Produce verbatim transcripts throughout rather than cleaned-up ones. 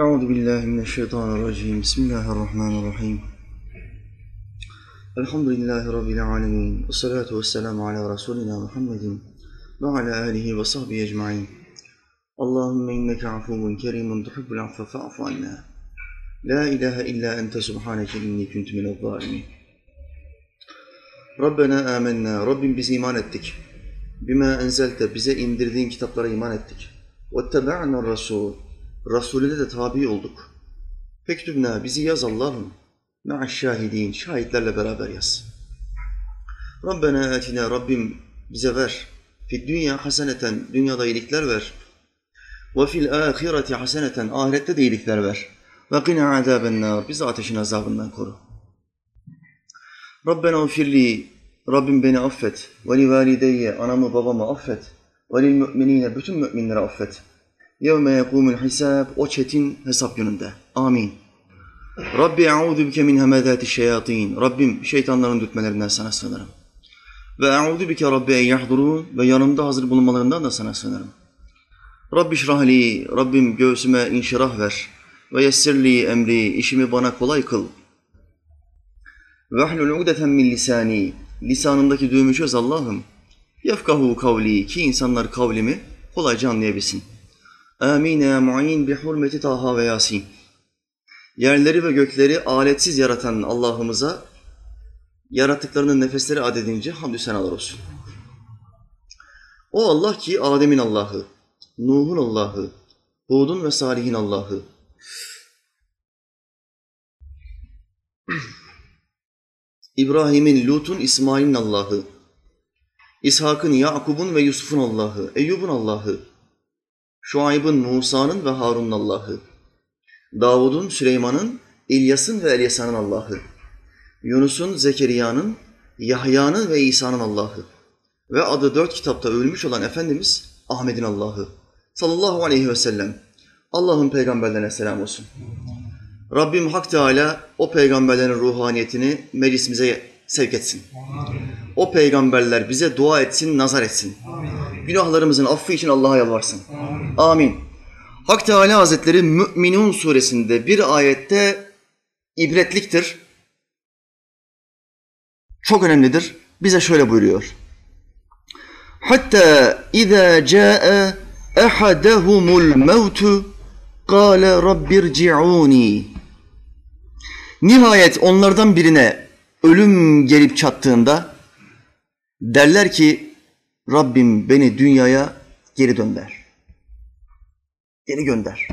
Euzubillahimineşşeytanirracim. Bismillahirrahmanirrahim. Elhamdülillahi Rabbil alemin. Ve salatu ve selamu ala Resulina Muhammedin ve ala alihi ve sahbihi ecma'in. Allahümme inneke afuvun kerimun tuhibbul affe fa'fu anna. La ilahe illa ente subhaneke inni kuntu minel zalimin. Rabbena amennâ. Rabbim biz iman ettik. Bima enzelte, bize indirdiğin kitaplara iman ettik. Vettebe'nâ Resul. Resulüne de tabi olduk. Fektübna, bizi yaz Allah'ım. Me'aşşâhidîn, şahitlerle beraber yaz. Rabbena atina, Rabbim bize ver. Fid dünya haseneten, dünyada iyilikler ver. Ve fil ahireti haseneten, ahirette de iyilikler ver. Ve gina azâbennâr, bizi ateşin azabından koru. Rabbena ufirli, Rabbim beni affet. Ve li valideyye, anamı babamı affet. Ve lil mü'minine, bütün mü'minlere affet. يَوْمَ يَقُومُ الْحِسَابِ O çetin hesap gününde. Amin. رَبِّ اَعُوذُ بِكَ مِنْ هَمَدَاتِ الشَّيَاطِينَ Rabbim şeytanların dürtmelerinden sana sığınırım. وَاَعُوذُ بِكَ رَبِّ اَيْيَحْضُرُونَ Ve yanımda hazır bulunmalarından da sana sığınırım. رَبِّ şrahli Rabbim göğsüme inşirah ver. وَيَسِّرْلِي emri işimi bana kolay kıl. وَاَحْلُ الْعُدَةً min lisani Lisanımdaki düğümü çöz Allah'ım. يَفْقَهُ kavli Ki insanlar kavlimi kolayca anlayabilsin. Amin ya mu'in bi hurmeti Taha ve Yasin. Yerleri ve gökleri aletsiz yaratan Allah'ımıza yarattıklarının nefesleri adedince hamdü senalar olsun. O Allah ki Adem'in Allah'ı, Nuh'un Allah'ı, Hud'un ve Salih'in Allah'ı. İbrahim'in, Lut'un, İsmail'in Allah'ı. İshak'ın, Yakub'un ve Yusuf'un Allah'ı, Eyyub'un Allah'ı. Şuayb'ın, Musa'nın ve Harun'un Allah'ı, Davud'un, Süleyman'ın, İlyas'ın ve Elyasa'nın Allah'ı, Yunus'un, Zekeriya'nın, Yahya'nın ve İsa'nın Allah'ı ve adı dört kitapta övülmüş olan Efendimiz Ahmet'in Allah'ı sallallahu aleyhi ve sellem. Allah'ın peygamberlerine selam olsun. Rabbim Hak Teala o peygamberlerin ruhaniyetini meclisimize sevk etsin. O peygamberler bize dua etsin, nazar etsin. Günahlarımızın affı için Allah'a yalvarsın. Amin. Hak Teala Hazretleri Mü'minun suresinde bir ayette ibretliktir. Çok önemlidir. Bize şöyle buyuruyor. Hatta izâ câe ehadehumul mevtu kâle rabbirci'ûni Nihayet onlardan birine ölüm gelip çattığında derler ki Rabbim beni dünyaya geri dönder. Geri gönder.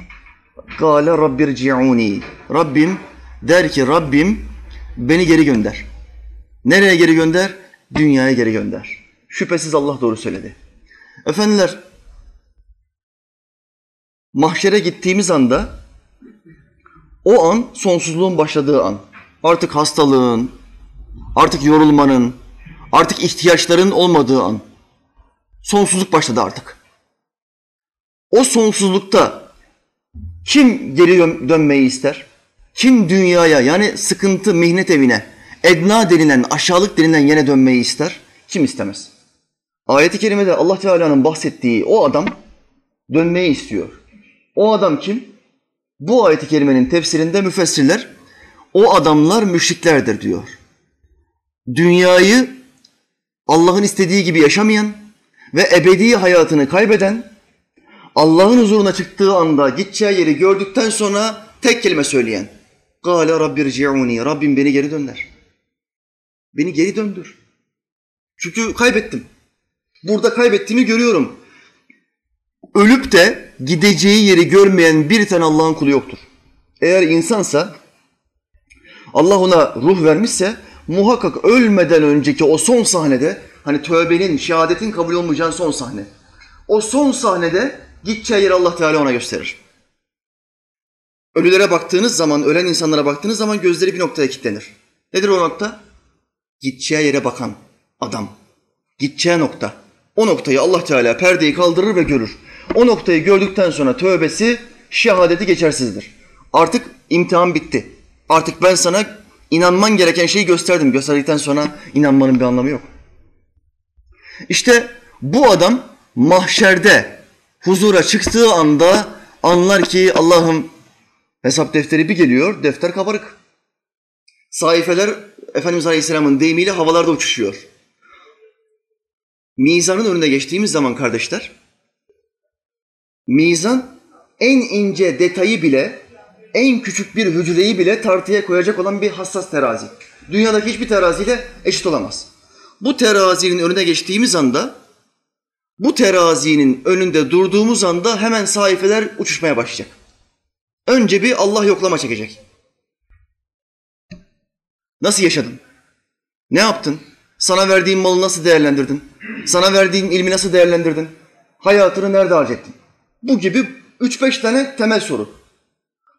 Kâle rabbirci'ûni Rabbim der ki Rabbim beni geri gönder. Nereye geri gönder? Dünyaya geri gönder. Şüphesiz Allah doğru söyledi. Efendiler, mahşere gittiğimiz anda o an sonsuzluğun başladığı an. Artık hastalığın, artık yorulmanın, artık ihtiyaçların olmadığı an. Sonsuzluk başladı artık. O sonsuzlukta kim geri dönmeyi ister? Kim dünyaya yani sıkıntı, mihnet evine, edna denilen, aşağılık denilen yere dönmeyi ister? Kim istemez? Ayet-i kerimede Allah Teala'nın bahsettiği o adam dönmeyi istiyor. O adam kim? Bu ayet-i kerimenin tefsirinde müfessirler, o adamlar müşriklerdir diyor. Dünyayı Allah'ın istediği gibi yaşamayan ve ebedi hayatını kaybeden, Allah'ın huzuruna çıktığı anda gideceği yeri gördükten sonra tek kelime söyleyen "Kâle rabbirci'ûni" Rabbim beni geri dönder. Beni geri döndür. Çünkü kaybettim. Burada kaybettiğimi görüyorum. Ölüp de gideceği yeri görmeyen bir tane Allah'ın kulu yoktur. Eğer insansa, Allah ona ruh vermişse muhakkak ölmeden önceki o son sahnede, hani tövbenin, şehadetin kabul olmayacağı son sahne. O son sahnede gideceği yeri Allah Teala ona gösterir. Ölülere baktığınız zaman, ölen insanlara baktığınız zaman gözleri bir noktaya kilitlenir. Nedir o nokta? Gideceği yere bakan adam. Gideceği nokta. O noktayı Allah Teala perdeyi kaldırır ve görür. O noktayı gördükten sonra tövbesi, şehadeti geçersizdir. Artık imtihan bitti. Artık ben sana inanman gereken şeyi gösterdim. Gösterdikten sonra inanmanın bir anlamı yok. İşte bu adam mahşerde huzura çıktığı anda anlar ki Allah'ım Hesap defteri bir geliyor, defter kabarık. Sayfeler Efendimiz Aleyhisselam'ın deyimiyle havalarda uçuşuyor. Mizanın önüne geçtiğimiz zaman kardeşler, mizan en ince detayı bile, en küçük bir hücreyi bile tartıya koyacak olan bir hassas terazi. Dünyadaki hiçbir teraziyle eşit olamaz. Bu terazinin önüne geçtiğimiz anda, bu terazinin önünde durduğumuz anda hemen sayfeler uçuşmaya başlayacak. Önce bir Allah yoklama çekecek. Nasıl yaşadın? Ne yaptın? Sana verdiğin malı nasıl değerlendirdin? Sana verdiğin ilmi nasıl değerlendirdin? Hayatını nerede harcettin? Bu gibi üç beş tane temel soru.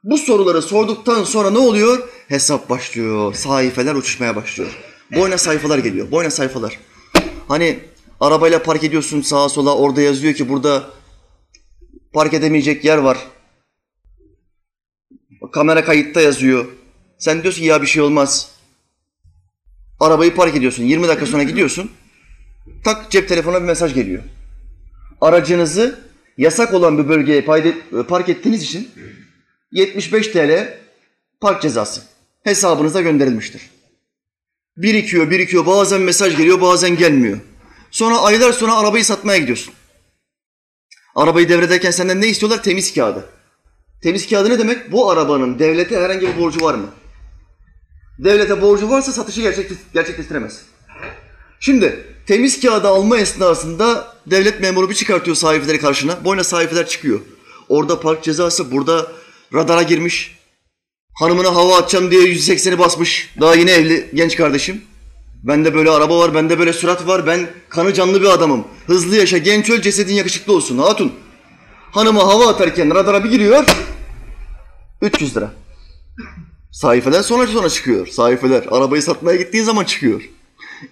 Bu soruları sorduktan sonra ne oluyor? Hesap başlıyor, sayfeler uçuşmaya başlıyor. Boyuna sayfalar geliyor, boyuna sayfalar. Hani arabayla park ediyorsun sağa sola, orada yazıyor ki burada park edemeyecek yer var. Kamera kayıtta yazıyor. Sen diyorsun ki ya bir şey olmaz. Arabayı park ediyorsun, yirmi dakika sonra gidiyorsun. Tak cep telefonuna bir mesaj geliyor. Aracınızı yasak olan bir bölgeye park ettiğiniz için yetmiş beş TL park cezası hesabınıza gönderilmiştir. Birikiyor, birikiyor. Bazen mesaj geliyor, bazen gelmiyor. Sonra aylar sonra arabayı satmaya gidiyorsun. Arabayı devrederken senden ne istiyorlar? Temiz kağıdı. Temiz kağıdı ne demek? Bu arabanın devlete herhangi bir borcu var mı? Devlete borcu varsa satışı gerçekleştiremez. Şimdi temiz kağıdı alma esnasında devlet memuru bir çıkartıyor sayfeleri karşına. Boyuna sayfeler çıkıyor. Orada park cezası, burada radara girmiş. Hanımına hava atacağım diye yüz sekseni basmış. Daha yeni evli genç kardeşim. Bende böyle araba var, bende böyle sürat var. Ben kanı canlı bir adamım. Hızlı yaşa, genç öl, cesedin yakışıklı olsun hatun. Hanıma hava atarken radara bir giriyor. üç yüz lira. Sayfeler sonra sonra çıkıyor. Sayfeler arabayı satmaya gittiğin zaman çıkıyor.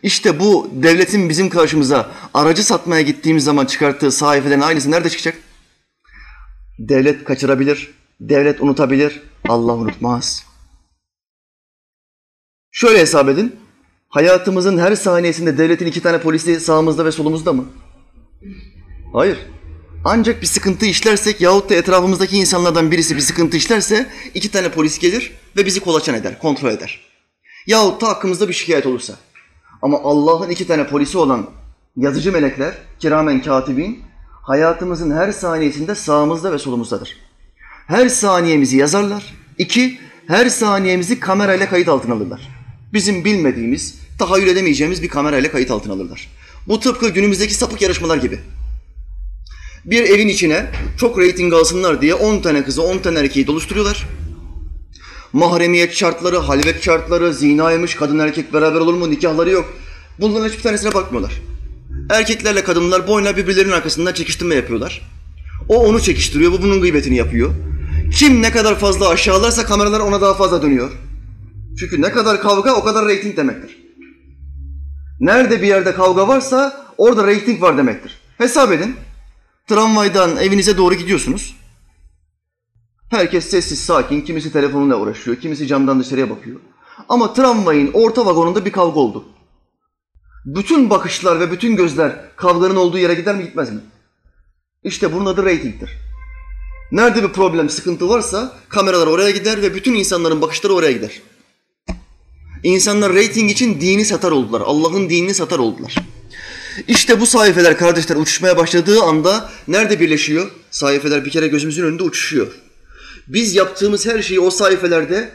İşte bu devletin bizim karşımıza aracı satmaya gittiğimiz zaman çıkarttığı sayfelerin aynısı nerede çıkacak? Devlet kaçırabilir, devlet unutabilir, Allah unutmaz. Şöyle hesap edin, hayatımızın her saniyesinde devletin iki tane polisi sağımızda ve solumuzda mı? Hayır. Ancak bir sıkıntı işlersek yahut da etrafımızdaki insanlardan birisi bir sıkıntı işlerse iki tane polis gelir ve bizi kolaçan eder, kontrol eder. Yahut da hakkımızda bir şikayet olursa. Ama Allah'ın iki tane polisi olan yazıcı melekler, kiramen katibin, hayatımızın her saniyesinde sağımızda ve solumuzdadır. Her saniyemizi yazarlar. İki, her saniyemizi kamerayla kayıt altına alırlar. Bizim bilmediğimiz, tahayyül edemeyeceğimiz bir kamerayla kayıt altına alırlar. Bu tıpkı günümüzdeki sapık yarışmalar gibi. Bir evin içine çok reyting alsınlar diye on tane kızı, on tane erkeği doluşturuyorlar. Mahremiyet şartları, halvet şartları, zinaymış, kadın erkek beraber olur mu, nikahları yok. Bunların hiçbir tanesine bakmıyorlar. Erkeklerle kadınlar boyuna birbirlerinin arkasından çekiştirme yapıyorlar. O onu çekiştiriyor, bu bunun gıybetini yapıyor. Kim ne kadar fazla aşağılarsa kameralar ona daha fazla dönüyor. Çünkü ne kadar kavga o kadar reyting demektir. Nerede bir yerde kavga varsa orada reyting var demektir. Hesap edin, tramvaydan evinize doğru gidiyorsunuz. Herkes sessiz, sakin, kimisi telefonuyla uğraşıyor, kimisi camdan dışarıya bakıyor. Ama tramvayın orta vagonunda bir kavga oldu. Bütün bakışlar ve bütün gözler kavganın olduğu yere gider mi, gitmez mi? İşte bunun adı reytingdir. Nerede bir problem, sıkıntı varsa kameralar oraya gider ve bütün insanların bakışları oraya gider. İnsanlar reyting için dini satar oldular, Allah'ın dinini satar oldular. İşte bu sayfeler kardeşler uçuşmaya başladığı anda nerede birleşiyor? Sayfeler bir kere gözümüzün önünde uçuşuyor. Biz yaptığımız her şeyi o sayfelerde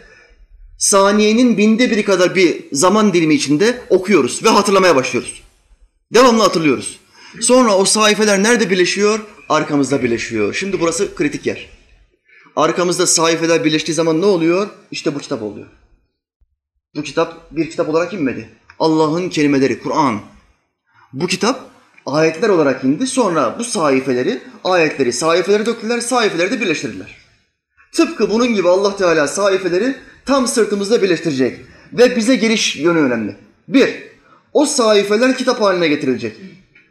saniyenin binde biri kadar bir zaman dilimi içinde okuyoruz ve hatırlamaya başlıyoruz. Devamlı hatırlıyoruz. Sonra o sayfeler nerede birleşiyor? Arkamızda birleşiyor. Şimdi burası kritik yer. Arkamızda sayfeler birleştiği zaman ne oluyor? İşte bu kitap oluyor. Bu kitap bir kitap olarak inmedi. Allah'ın kelimeleri, Kur'an. Bu kitap ayetler olarak indi. Sonra bu sayfeleri, ayetleri sayfelere döktüler, sayfeleri de birleştirdiler. Tıpkı bunun gibi Allah Teala sayfeleri tam sırtımızda birleştirecek ve bize geliş yönü önemli. Bir, o sayfeler kitap haline getirilecek.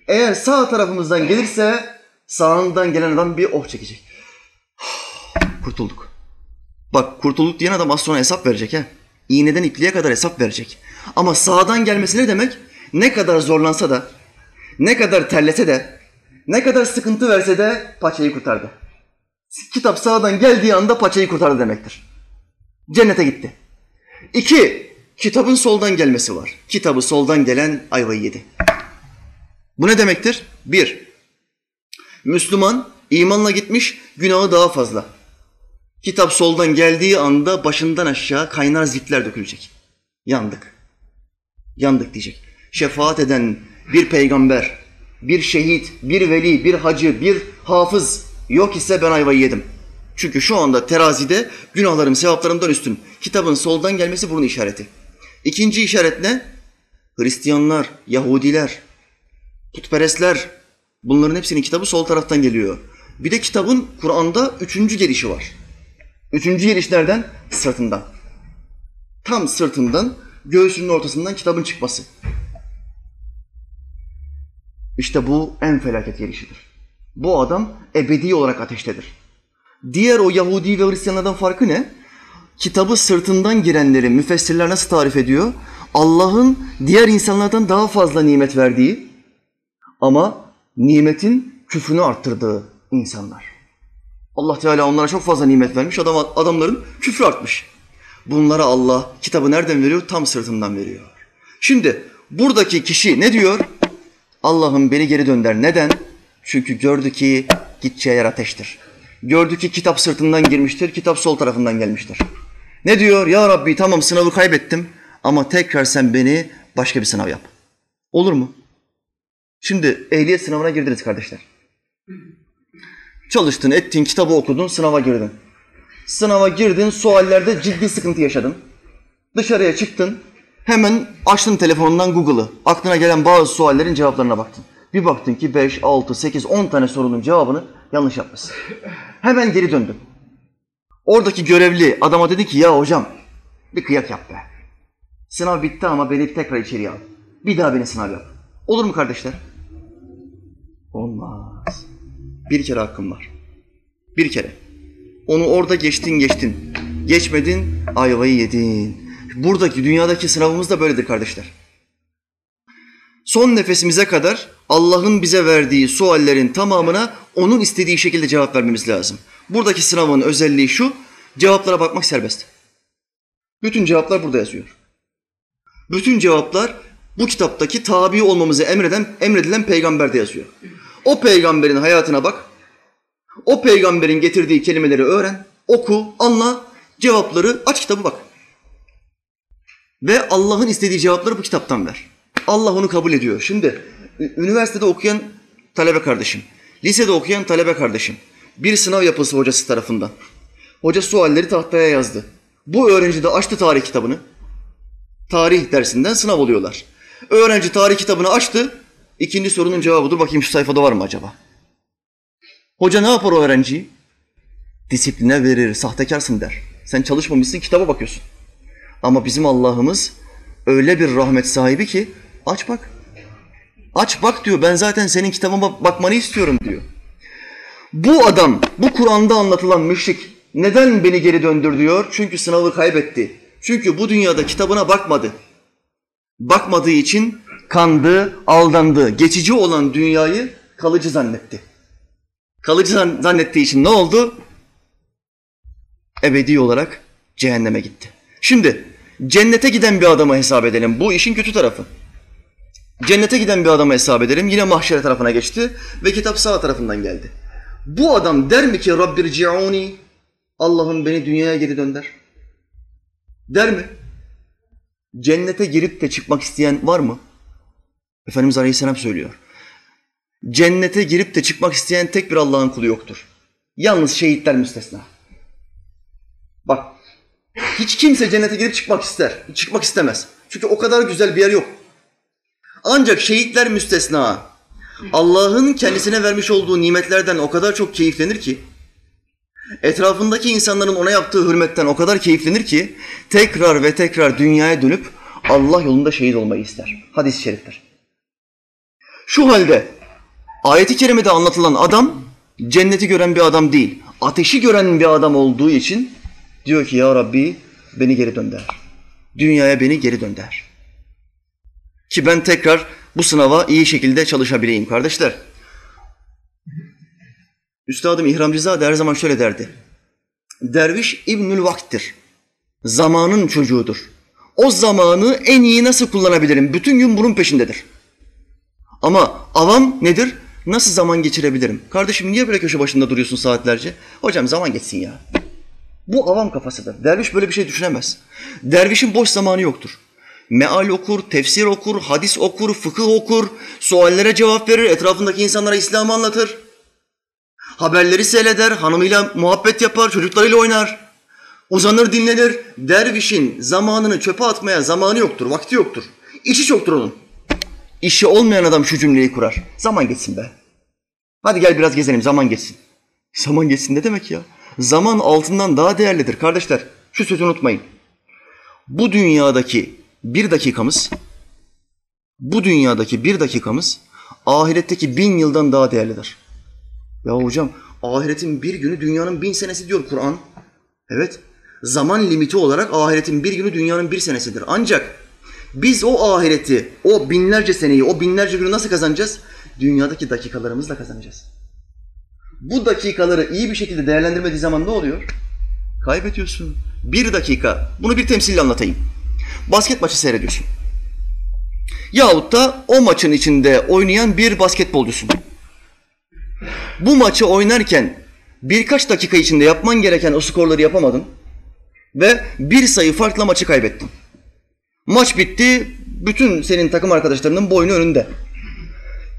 Eğer sağ tarafımızdan gelirse sağından gelen adam bir oh çekecek. Kurtulduk. Bak kurtulduk diyen adam az sonra hesap verecek. He. İğneden ipliğe kadar hesap verecek. Ama sağdan gelmesi ne demek? Ne kadar zorlansa da, ne kadar terlese de, ne kadar sıkıntı verse de paçayı kurtardı. kitap sağdan geldiği anda paçayı kurtardı demektir. Cennete gitti. İki, kitabın soldan gelmesi var. Kitabı soldan gelen ayvayı yedi. Bu ne demektir? Bir, Müslüman imanla gitmiş, günahı daha fazla. Kitap soldan geldiği anda başından aşağı kaynar zikler dökülecek. Yandık. Yandık diyecek. Şefaat eden bir peygamber, bir şehit, bir veli, bir hacı, bir hafız yok ise ben ayvayı yedim. Çünkü şu anda terazide günahlarım sevaplarımdan üstün. Kitabın soldan gelmesi bunun işareti. İkinci işaret ne? Hristiyanlar, Yahudiler, putperestler, bunların hepsinin kitabı sol taraftan geliyor. Bir de kitabın Kur'an'da üçüncü gelişi var. Üçüncü geliş nereden? Sırtından. Tam sırtından, göğsünün ortasından kitabın çıkması. İşte bu en felaket gelişidir. Bu adam ebedi olarak ateştedir. Diğer o Yahudi ve Hristiyanlardan farkı ne? Kitabı sırtından girenleri müfessirler nasıl tarif ediyor? Allah'ın diğer insanlardan daha fazla nimet verdiği ama nimetin küfrünü arttırdığı insanlar. Allah Teala onlara çok fazla nimet vermiş, adam, adamların küfrü artmış. Bunlara Allah kitabı nereden veriyor? Tam sırtından veriyor. Şimdi buradaki kişi ne diyor? Allah'ım beni geri dönder. Neden? Çünkü gördü ki gideceği yer ateştir. Gördü ki kitap sırtından girmiştir, kitap sol tarafından gelmiştir. Ne diyor? Ya Rabbi tamam sınavı kaybettim ama tekrar sen beni başka bir sınav yap. Olur mu? Şimdi ehliyet sınavına girdiniz kardeşler. Çalıştın, ettin, kitabı okudun, sınava girdin. Sınava girdin, suallerde ciddi sıkıntı yaşadın. Dışarıya çıktın, hemen açtın telefonundan Google'ı. Aklına gelen bazı suallerin cevaplarına baktın. Bir baktın ki beş, altı, sekiz, on tane sorunun cevabını yanlış yapmışsın. Hemen geri döndün. Oradaki görevli adama dedi ki ya hocam bir kıyak yap be. Sınav bitti ama beni tekrar içeriye al. Bir daha beni sınav yap. Olur mu kardeşler? Olmaz. Bir kere hakkım var. Bir kere. Onu orada geçtin geçtin. Geçmedin ayvayı yedin. Buradaki dünyadaki sınavımız da böyledir kardeşler. Son nefesimize kadar Allah'ın bize verdiği suallerin tamamına onun istediği şekilde cevap vermemiz lazım. Buradaki sınavın özelliği şu, cevaplara bakmak serbest. Bütün cevaplar burada yazıyor. Bütün cevaplar bu kitaptaki tabi olmamızı emreden, emredilen peygamberde yazıyor. O peygamberin hayatına bak, o peygamberin getirdiği kelimeleri öğren, oku, anla, cevapları aç kitabı bak. Ve Allah'ın istediği cevapları bu kitaptan ver. Allah onu kabul ediyor. Şimdi üniversitede okuyan talebe kardeşim, lisede okuyan talebe kardeşim, bir sınav yapılsa hocası tarafından. Hoca sualleri tahtaya yazdı. Bu öğrenci de açtı tarih kitabını. Tarih dersinden sınav oluyorlar. Öğrenci tarih kitabını açtı. İkinci sorunun cevabı dur bakayım şu sayfada var mı acaba? Hoca ne yapar o öğrenciyi? Disipline verir, sahtekarsın der. Sen çalışmamışsın, kitaba bakıyorsun. Ama bizim Allah'ımız öyle bir rahmet sahibi ki aç bak. Aç bak diyor, ben zaten senin kitabıma bakmanı istiyorum diyor. Bu adam, bu Kur'an'da anlatılan müşrik neden beni geri döndür diyor? Çünkü sınavı kaybetti. Çünkü bu dünyada kitabına bakmadı. Bakmadığı için kandı, aldandı. Geçici olan dünyayı kalıcı zannetti. Kalıcı zannettiği için ne oldu? Ebedi olarak cehenneme gitti. Şimdi cennete giden bir adama hesap edelim. Bu işin kötü tarafı. Cennete giden bir adama hesap edelim. Yine mahşere tarafına geçti ve kitap sağ tarafından geldi. Bu adam der mi ki Rabbirci'uni, Allah'ım beni dünyaya geri dönder? Der mi? Cennete girip de çıkmak isteyen var mı? Efendimiz Aleyhisselam söylüyor. Cennete girip de çıkmak isteyen tek bir Allah'ın kulu yoktur. Yalnız şehitler müstesna. Bak, hiç kimse cennete girip çıkmak ister, çıkmak istemez. Çünkü o kadar güzel bir yer yok. Ancak şehitler müstesna. Allah'ın kendisine vermiş olduğu nimetlerden o kadar çok keyiflenir ki, etrafındaki insanların ona yaptığı hürmetten o kadar keyiflenir ki, tekrar ve tekrar dünyaya dönüp Allah yolunda şehit olmayı ister. Hadis-i şerifler. Şu halde ayet-i kerimede anlatılan adam cenneti gören bir adam değil, ateşi gören bir adam olduğu için diyor ki ya Rabbi beni geri dönder. Dünyaya beni geri dönder. Ki ben tekrar bu sınava iyi şekilde çalışabileyim kardeşler. Üstadım İhramcızade her zaman şöyle derdi. Derviş İbnül Vakt'tir. Zamanın çocuğudur. O zamanı en iyi nasıl kullanabilirim? Bütün gün bunun peşindedir. Ama avam nedir? Nasıl zaman geçirebilirim? Kardeşim niye böyle köşe başında duruyorsun saatlerce? Hocam zaman geçsin ya. Bu avam kafasıdır. Derviş böyle bir şey düşünemez. Dervişin boş zamanı yoktur. Meal okur, tefsir okur, hadis okur, fıkıh okur, suallere cevap verir, etrafındaki insanlara İslam'ı anlatır. Haberleri seyreder, hanımıyla muhabbet yapar, çocuklarıyla oynar. Uzanır, dinlenir. Dervişin zamanını çöpe atmaya zamanı yoktur, vakti yoktur. İşi çoktur onun. İşi olmayan adam şu cümleyi kurar. Zaman geçsin be. Hadi gel biraz gezelim, zaman geçsin. Zaman geçsin ne demek ya? Zaman altından daha değerlidir. Kardeşler şu sözü unutmayın. Bu dünyadaki bir dakikamız, bu dünyadaki bir dakikamız ahiretteki bin yıldan daha değerlidir. Ya hocam ahiretin bir günü dünyanın bin senesi diyor Kur'an. Evet, zaman limiti olarak ahiretin bir günü dünyanın bir senesidir. Ancak biz o ahireti, o binlerce seneyi, o binlerce günü nasıl kazanacağız? Dünyadaki dakikalarımızla kazanacağız. Bu dakikaları iyi bir şekilde değerlendirmediği zaman ne oluyor? Kaybediyorsun. Bir dakika. Bunu bir temsille anlatayım. Basket maçı seyrediyorsun. Yahut da o maçın içinde oynayan bir basketbolcusun. Bu maçı oynarken birkaç dakika içinde yapman gereken o skorları yapamadın ve bir sayı farkla maçı kaybettin. Maç bitti, bütün senin takım arkadaşlarının boynu önünde.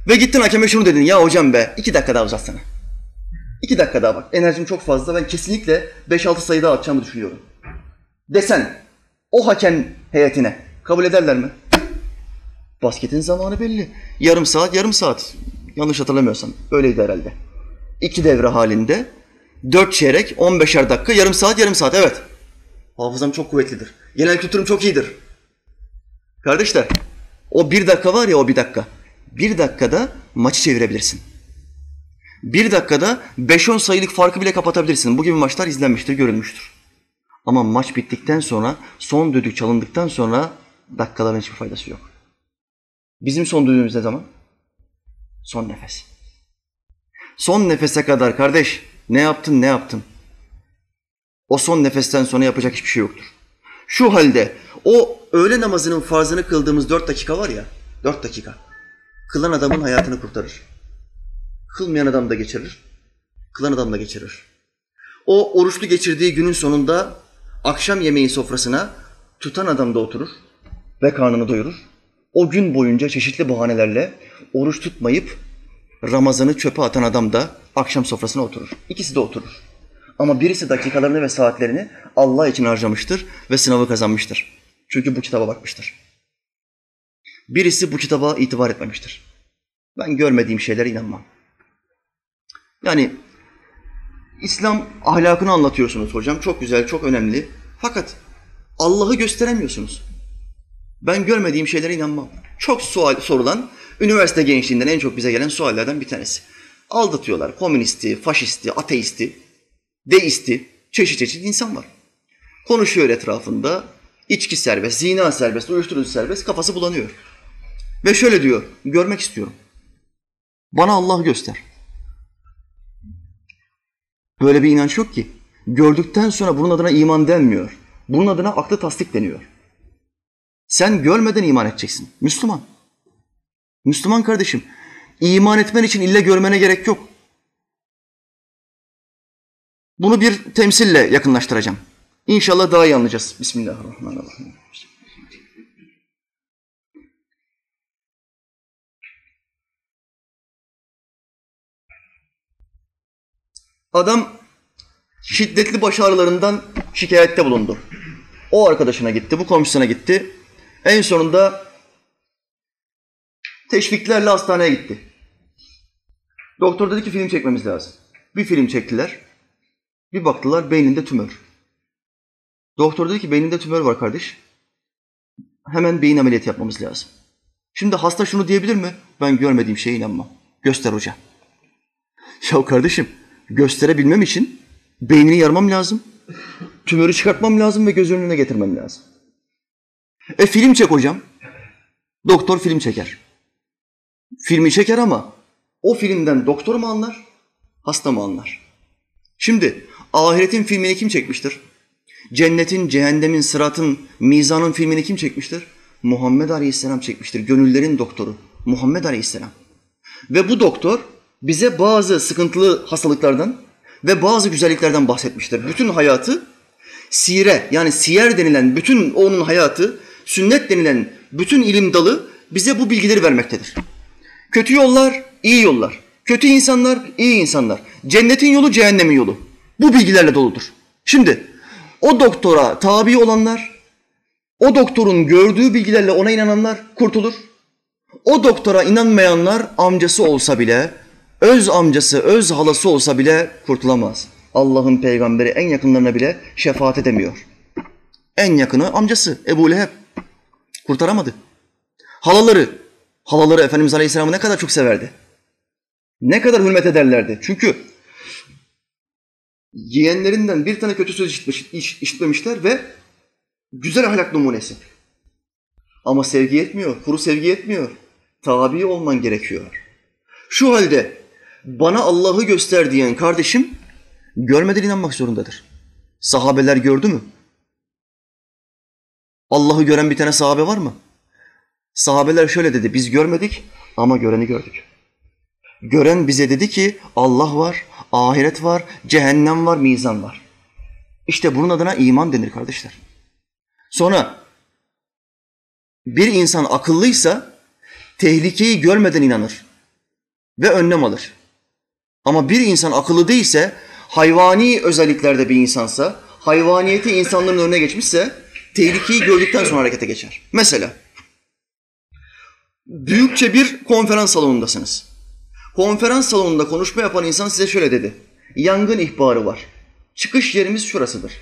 Ve gittin hakeme şunu dedin, ya hocam be iki dakika daha uzatsana. İki dakika daha bak, enerjim çok fazla, ben kesinlikle beş altı sayı daha atacağımı düşünüyorum. Desen o hakem heyetine kabul ederler mi? Basketin zamanı belli. Yarım saat, yarım saat. Yanlış hatırlamıyorsam öyleydi herhalde. İki devre halinde, dört çeyrek, on beşer dakika, yarım saat, yarım saat, evet. Hafızam çok kuvvetlidir. Genel kültürüm çok iyidir. Kardeşler, o bir dakika var ya o bir dakika. Bir dakikada maçı çevirebilirsin. Bir dakikada beş on sayılık farkı bile kapatabilirsin. Bu gibi maçlar izlenmiştir, görülmüştür. Ama maç bittikten sonra, son düdük çalındıktan sonra dakikaların hiçbir faydası yok. Bizim son düdüğümüz ne zaman? Son nefes. Son nefese kadar kardeş ne yaptın ne yaptın? O son nefesten sonra yapacak hiçbir şey yoktur. Şu halde o öğle namazının farzını kıldığımız dört dakika var ya, dört dakika. Kılan adamın hayatını kurtarır. Kılmayan adam da geçirir, kılan adam da geçirir. O oruçlu geçirdiği günün sonunda akşam yemeği sofrasına tutan adam da oturur ve karnını doyurur. O gün boyunca çeşitli bahanelerle oruç tutmayıp Ramazan'ı çöpe atan adam da akşam sofrasına oturur. İkisi de oturur. Ama birisi dakikalarını ve saatlerini Allah için harcamıştır ve sınavı kazanmıştır. Çünkü bu kitaba bakmıştır. Birisi bu kitaba itibar etmemiştir. Ben görmediğim şeylere inanmam. Yani İslam ahlakını anlatıyorsunuz hocam. Çok güzel, çok önemli. Fakat Allah'ı gösteremiyorsunuz. Ben görmediğim şeylere inanmam. Çok sual sorulan, üniversite gençliğinden en çok bize gelen suallerden bir tanesi. Aldatıyorlar. Komünisti, faşisti, ateisti, deisti, çeşit çeşit insan var. Konuşuyor etrafında. İçki serbest, zina serbest, uyuşturucu serbest, kafası bulanıyor. Ve şöyle diyor, görmek istiyorum. Bana Allah'ı göster. Böyle bir inanç yok ki. Gördükten sonra bunun adına iman denmiyor. Bunun adına aklı tasdik deniyor. Sen görmeden iman edeceksin. Müslüman. Müslüman kardeşim. İman etmen için illa görmene gerek yok. Bunu bir temsille yakınlaştıracağım. İnşallah daha iyi anlayacağız. Bismillahirrahmanirrahim. Adam şiddetli baş ağrılarından şikayette bulundu. O arkadaşına gitti, bu komşusuna gitti. En sonunda teşviklerle hastaneye gitti. Doktor dedi ki film çekmemiz lazım. Bir film çektiler. Bir baktılar beyninde tümör. Doktor dedi ki beyninde tümör var kardeş. Hemen beyin ameliyatı yapmamız lazım. Şimdi hasta şunu diyebilir mi? Ben görmediğim şeye inanmam. Göster hoca. Ya kardeşim gösterebilmem için beynini yarmam lazım. Tümörü çıkartmam lazım ve göz önüne getirmem lazım. E film çek hocam. Doktor film çeker. Filmi çeker ama o filmden doktor mu anlar, hasta mı anlar? Şimdi ahiretin filmini kim çekmiştir? Cennetin, cehennemin, sıratın, mizanın filmini kim çekmiştir? Muhammed Aleyhisselam çekmiştir. Gönüllerin doktoru Muhammed Aleyhisselam. Ve bu doktor bize bazı sıkıntılı hastalıklardan ve bazı güzelliklerden bahsetmiştir. Bütün hayatı sire, yani siyer denilen bütün onun hayatı, sünnet denilen bütün ilim dalı bize bu bilgileri vermektedir. Kötü yollar, iyi yollar. Kötü insanlar, iyi insanlar. Cennetin yolu, cehennemin yolu. Bu bilgilerle doludur. Şimdi o doktora tabi olanlar, o doktorun gördüğü bilgilerle ona inananlar kurtulur. O doktora inanmayanlar amcası olsa bile, öz amcası, öz halası olsa bile kurtulamaz. Allah'ın peygamberi en yakınlarına bile şefaat edemiyor. En yakını amcası Ebu Leheb. Kurtaramadı. Halaları, halaları Efendimiz Aleyhisselam'ı ne kadar çok severdi. Ne kadar hürmet ederlerdi. Çünkü yeğenlerinden bir tane kötü söz işitmiş, işitmemişler ve güzel ahlak numunesi. Ama sevgi yetmiyor, kuru sevgi yetmiyor. Tabi olman gerekiyor. Şu halde bana Allah'ı göster diyen kardeşim görmeden inanmak zorundadır. Sahabeler gördü mü? Allah'ı gören bir tane sahabe var mı? Sahabeler şöyle dedi, biz görmedik ama göreni gördük. Gören bize dedi ki Allah var, ahiret var, cehennem var, mizan var. İşte bunun adına iman denir kardeşler. Sonra bir insan akıllıysa tehlikeyi görmeden inanır ve önlem alır. Ama bir insan akıllı değilse, hayvani özelliklerde bir insansa, hayvaniyeti insanların önüne geçmişse tehlikeyi gördükten sonra harekete geçer. Mesela büyükçe bir konferans salonundasınız. Konferans salonunda konuşma yapan insan size şöyle dedi. Yangın ihbarı var. Çıkış yerimiz şurasıdır.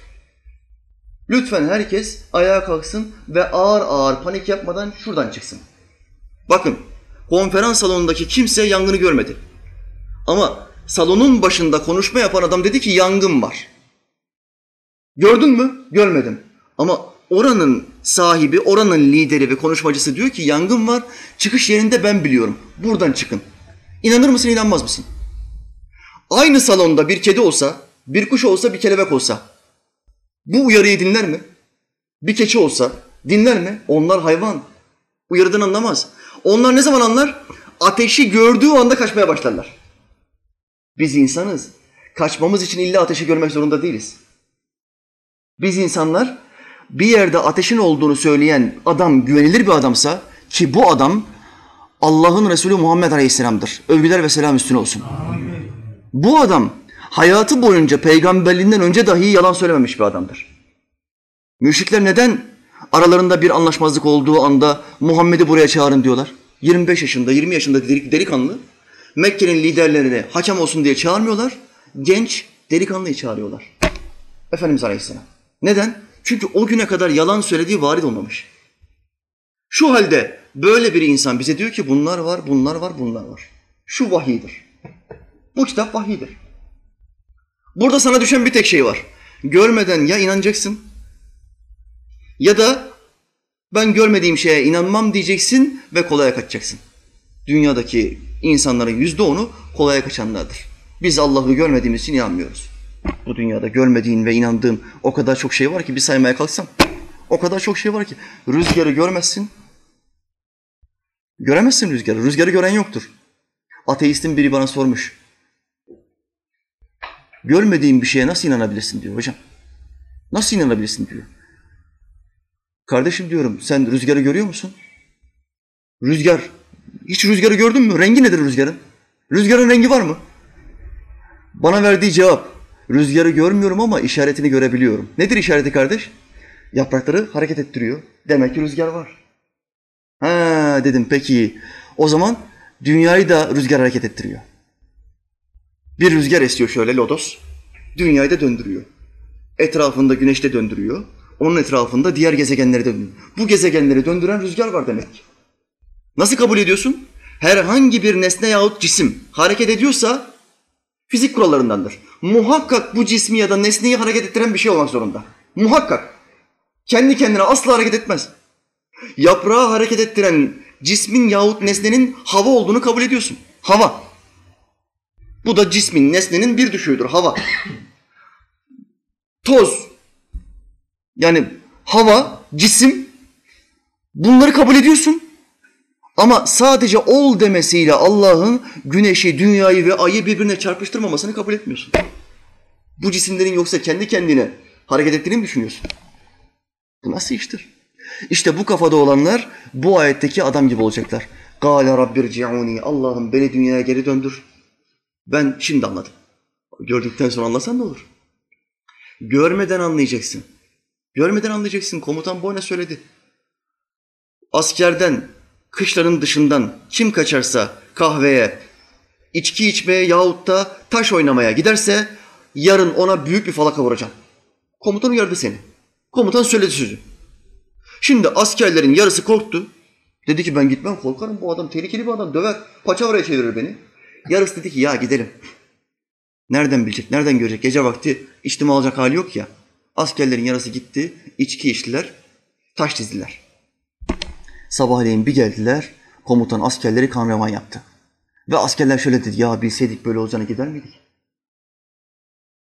Lütfen herkes ayağa kalksın ve ağır ağır panik yapmadan şuradan çıksın. Bakın, konferans salonundaki kimse yangını görmedi. Ama salonun başında konuşma yapan adam dedi ki yangın var. Gördün mü? Görmedim. Ama oranın sahibi, oranın lideri ve konuşmacısı diyor ki yangın var, çıkış yerinde ben biliyorum. Buradan çıkın. İnanır mısın, inanmaz mısın? Aynı salonda bir kedi olsa, bir kuş olsa, bir kelebek olsa bu uyarıyı dinler mi? Bir keçi olsa dinler mi? Onlar hayvan. Uyarıdan anlamaz. Onlar ne zaman anlar? Ateşi gördüğü anda kaçmaya başlarlar. Biz insanız. Kaçmamız için illa ateşi görmek zorunda değiliz. Biz insanlar, bir yerde ateşin olduğunu söyleyen adam güvenilir bir adamsa, ki bu adam Allah'ın Resulü Muhammed Aleyhisselam'dır. Övgüler ve selam üstüne olsun. Amin. Bu adam hayatı boyunca peygamberliğinden önce dahi yalan söylememiş bir adamdır. Müşrikler neden aralarında bir anlaşmazlık olduğu anda Muhammed'i buraya çağırın diyorlar? yirmi beş yaşında, yirmi yaşında delikanlı Mekke'nin liderlerine hakem olsun diye çağırmıyorlar. Genç delikanlıyı çağırıyorlar. Efendimiz Aleyhisselam. Neden? Çünkü o güne kadar yalan söylediği varid olmamış. Şu halde böyle bir insan bize diyor ki bunlar var, bunlar var, bunlar var. Şu vahiydir. Bu kitap vahiydir. Burada sana düşen bir tek şey var. Görmeden ya inanacaksın ya da ben görmediğim şeye inanmam diyeceksin ve kolaya kaçacaksın. Dünyadaki insanların yüzde onu kolaya kaçanlardır. Biz Allah'ı görmediğimiz için inanmıyoruz. Bu dünyada görmediğin ve inandığın o kadar çok şey var ki bir saymaya kalksam o kadar çok şey var ki. Rüzgarı görmezsin. Göremezsin rüzgarı. Rüzgarı gören yoktur. Ateistin biri bana sormuş. Görmediğin bir şeye nasıl inanabilirsin diyor hocam. Nasıl inanabilirsin diyor. Kardeşim diyorum, sen rüzgarı görüyor musun? Rüzgar. Hiç rüzgarı gördün mü? Rengi nedir rüzgarın? Rüzgarın rengi var mı? Bana verdiği cevap. Rüzgarı görmüyorum ama işaretini görebiliyorum. Nedir işareti kardeş? Yaprakları hareket ettiriyor. Demek ki rüzgar var. Ha dedim, peki o zaman dünyayı da rüzgar hareket ettiriyor. Bir rüzgar esiyor şöyle lodos. Dünyayı da döndürüyor. Etrafında güneş de döndürüyor. Onun etrafında diğer gezegenleri döndürüyor. Bu gezegenleri döndüren rüzgar var demek. Nasıl kabul ediyorsun? Herhangi bir nesne yahut cisim hareket ediyorsa fizik kurallarındandır. Muhakkak bu cismi ya da nesneyi hareket ettiren bir şey olmak zorunda. Muhakkak. Kendi kendine asla hareket etmez. Yaprağı hareket ettiren cismin yahut nesnenin hava olduğunu kabul ediyorsun. Hava. Bu da cismin, nesnenin bir düşüğüdür, hava. Toz, yani hava, cisim, bunları kabul ediyorsun. Ama sadece ol demesiyle Allah'ın güneşi, dünyayı ve ayı birbirine çarpıştırmamasını kabul etmiyorsun. Bu cisimlerin yoksa kendi kendine hareket ettiğini mi düşünüyorsun? Bu nasıl iştir? İşte bu kafada olanlar bu ayetteki adam gibi olacaklar. Gâle rabbirci'ûnî. Allah'ım beni dünyaya geri döndür. Ben şimdi anladım. Gördükten sonra anlasan da olur. Görmeden anlayacaksın. Görmeden anlayacaksın. Komutan boyuna söyledi. Askerden, kışlanın dışından kim kaçarsa kahveye, içki içmeye yahut da taş oynamaya giderse yarın ona büyük bir falaka vuracağım. Komutan uyardı seni. Komutan söyledi sözü. Şimdi askerlerin yarısı korktu. Dedi ki ben gitmem, korkarım, bu adam tehlikeli bir adam, döver, paçavraya çevirir beni. Yarısı dedi ki ya gidelim. Nereden bilecek, nereden görecek? Gece vakti içtima alacak hali yok ya. Askerlerin yarısı gitti, içki içtiler, taş dizdiler. Sabahleyin bir geldiler, komutan askerleri kan revan yaptı. Ve askerler şöyle dedi, ya bilseydik böyle olacağını gider miydik?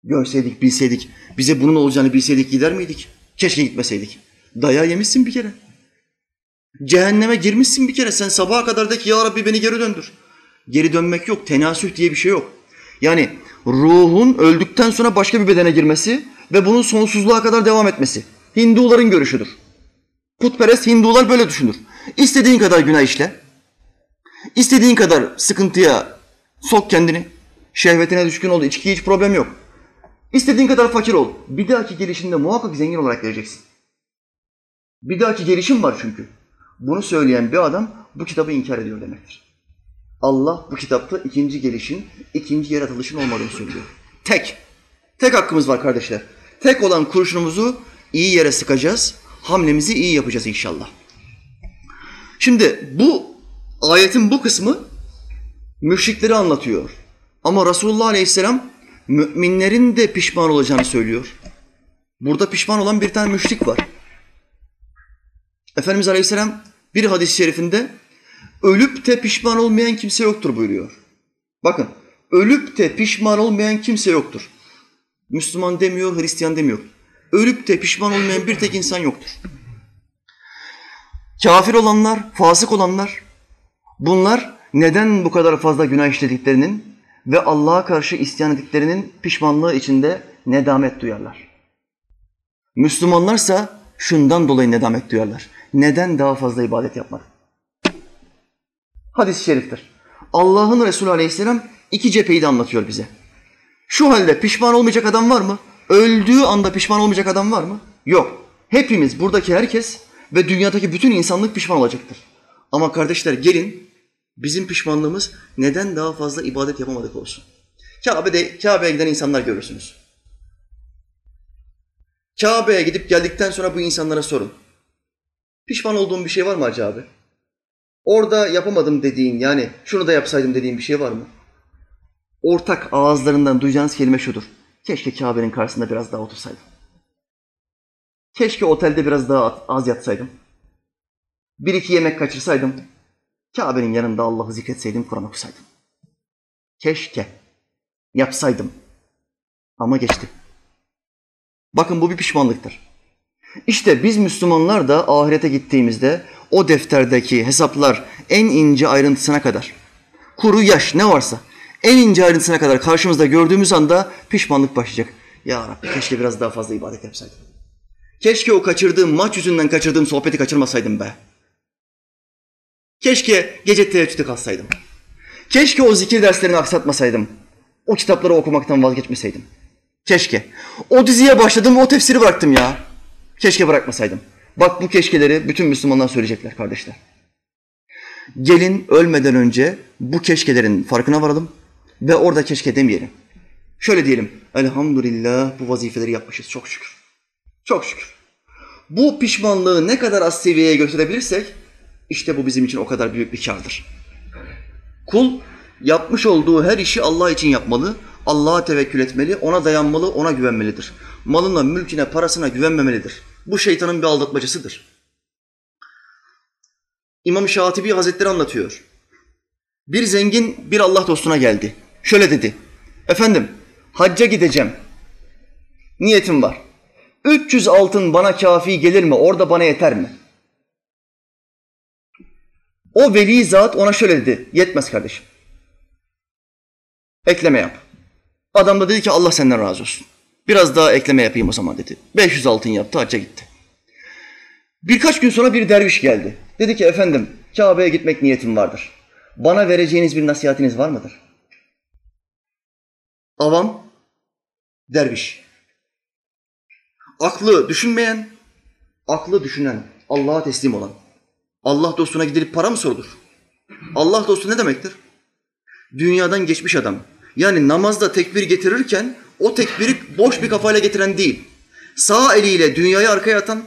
Görseydik, bilseydik, bize bunun olacağını bilseydik gider miydik? Keşke gitmeseydik. Dayağı yemişsin bir kere. Cehenneme girmişsin bir kere. Sen sabaha kadar de ki ya Rabbi beni geri döndür. Geri dönmek yok, tenasüh diye bir şey yok. Yani ruhun öldükten sonra başka bir bedene girmesi ve bunun sonsuzluğa kadar devam etmesi. Hinduların görüşüdür. Putperest Hindular böyle düşünür. İstediğin kadar günah işle, istediğin kadar sıkıntıya sok kendini, şehvetine düşkün ol, içki hiç problem yok. İstediğin kadar fakir ol, bir dahaki gelişinde muhakkak zengin olarak geleceksin. Bir dahaki gelişim var çünkü. Bunu söyleyen bir adam bu kitabı inkar ediyor demektir. Allah bu kitapta ikinci gelişin, ikinci yaratılışın olmadığını söylüyor. Tek, tek hakkımız var kardeşler. Tek olan kurşunumuzu iyi yere sıkacağız, hamlemizi iyi yapacağız inşallah. Şimdi bu ayetin bu kısmı müşrikleri anlatıyor. Ama Resulullah Aleyhisselam müminlerin de pişman olacağını söylüyor. Burada pişman olan bir tane müşrik var. Efendimiz Aleyhisselam bir hadis-i şerifinde ölüp de pişman olmayan kimse yoktur buyuruyor. Bakın, ölüp de pişman olmayan kimse yoktur. Müslüman demiyor, Hristiyan demiyor. Ölüp de pişman olmayan bir tek insan yoktur. Kafir olanlar, fasık olanlar, bunlar neden bu kadar fazla günah işlediklerinin ve Allah'a karşı isyan ettiklerinin pişmanlığı içinde nedamet duyarlar. Müslümanlarsa şundan dolayı nedamet duyarlar. Neden daha fazla ibadet yapmadı? Hadis-i şeriftir. Allah'ın Resulü Aleyhisselam iki cepheyi de anlatıyor bize. Şu halde pişman olmayacak adam var mı? Öldüğü anda pişman olmayacak adam var mı? Yok. Hepimiz, buradaki herkes ve dünyadaki bütün insanlık pişman olacaktır. Ama kardeşler gelin, bizim pişmanlığımız neden daha fazla ibadet yapamadık olsun. Kabe'de, Kabe'ye giden insanlar görürsünüz. Kabe'ye gidip geldikten sonra bu insanlara sorun. Pişman olduğun bir şey var mı Hacı abi? Orada yapamadım dediğin, yani şunu da yapsaydım dediğin bir şey var mı? Ortak ağızlarından duyacağınız kelime şudur. Keşke Kabe'nin karşısında biraz daha otursaydım. Keşke otelde biraz daha az yatsaydım. Bir iki yemek kaçırsaydım. Kabe'nin yanında Allah'ı zikretseydim, Kur'an okusaydım. Keşke yapsaydım. Ama geçti. Bakın bu bir pişmanlıktır. İşte biz Müslümanlar da ahirete gittiğimizde o defterdeki hesaplar en ince ayrıntısına kadar, kuru yaş ne varsa en ince ayrıntısına kadar karşımızda gördüğümüz anda pişmanlık başlayacak. Ya Rabbi keşke biraz daha fazla ibadet yapsaydım. Keşke o kaçırdığım maç yüzünden kaçırdığım sohbeti kaçırmasaydım be. Keşke gece teheccüde kalsaydım. Keşke o zikir derslerini aksatmasaydım. O kitapları okumaktan vazgeçmeseydim. Keşke. O diziye başladım ve o tefsiri bıraktım ya. Keşke bırakmasaydım. Bak bu keşkeleri bütün Müslümanlar söyleyecekler kardeşler. Gelin ölmeden önce bu keşkelerin farkına varalım ve orada keşke demeyelim. Şöyle diyelim. Elhamdülillah bu vazifeleri yapmışız. Çok şükür. Çok şükür. Bu pişmanlığı ne kadar az seviyeye götürebilirsek işte bu bizim için o kadar büyük bir kârdır. Kul yapmış olduğu her işi Allah için yapmalı. Allah'a tevekkül etmeli, ona dayanmalı, ona güvenmelidir. Malına, mülküne, parasına güvenmemelidir. Bu şeytanın bir aldatmacasıdır. İmam Şatibi Hazretleri anlatıyor. Bir zengin bir Allah dostuna geldi. Şöyle dedi, Efendim, hacca gideceğim. Niyetim var. üç yüz altın bana kafi gelir mi? Orada bana yeter mi? O veli zat ona şöyle dedi. Yetmez kardeşim. Ekleme yap. Adam da dedi ki Allah senden razı olsun. Biraz daha ekleme yapayım o zaman dedi. beş yüz altın yaptı, hacca gitti. Birkaç gün sonra bir derviş geldi. Dedi ki efendim, Kabe'ye gitmek niyetim vardır. Bana vereceğiniz bir nasihatiniz var mıdır? Avam, derviş. Aklı düşünmeyen, aklı düşünen, Allah'a teslim olan. Allah dostuna gidilip para mı sorulur? Allah dostu ne demektir? Dünyadan geçmiş adam. Yani namazda tekbir getirirken o tekbiri boş bir kafayla getiren değil. Sağ eliyle dünyayı arkaya atan,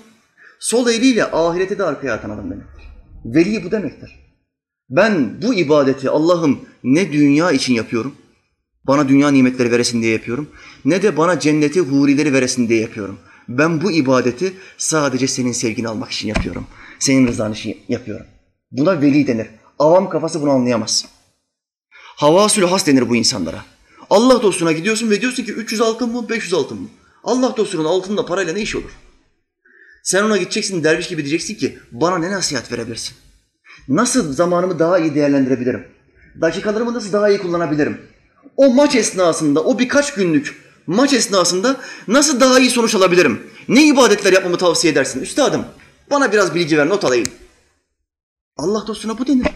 sol eliyle ahirete de arkaya atan adam demektir. Veli bu demektir. Ben bu ibadeti Allah'ım ne dünya için yapıyorum, bana dünya nimetleri veresin diye yapıyorum, ne de bana cenneti hurileri veresin diye yapıyorum. Ben bu ibadeti sadece senin sevgini almak için yapıyorum. Senin rızan için yapıyorum. Buna veli denir. Avam kafası bunu anlayamaz. Havasül has denir bu insanlara. Allah dostuna gidiyorsun ve diyorsun ki üç yüz altın mı, beş yüz altın mı? Allah dostunun altınla parayla ne iş olur? Sen ona gideceksin, derviş gibi diyeceksin ki bana ne nasihat verebilirsin? Nasıl zamanımı daha iyi değerlendirebilirim? Dakikalarımı nasıl daha iyi kullanabilirim? O maç esnasında, o birkaç günlük maç esnasında nasıl daha iyi sonuç alabilirim? Ne ibadetler yapmamı tavsiye edersin? Üstadım, bana biraz bilgi ver, not alayım. Allah dostuna bu denir.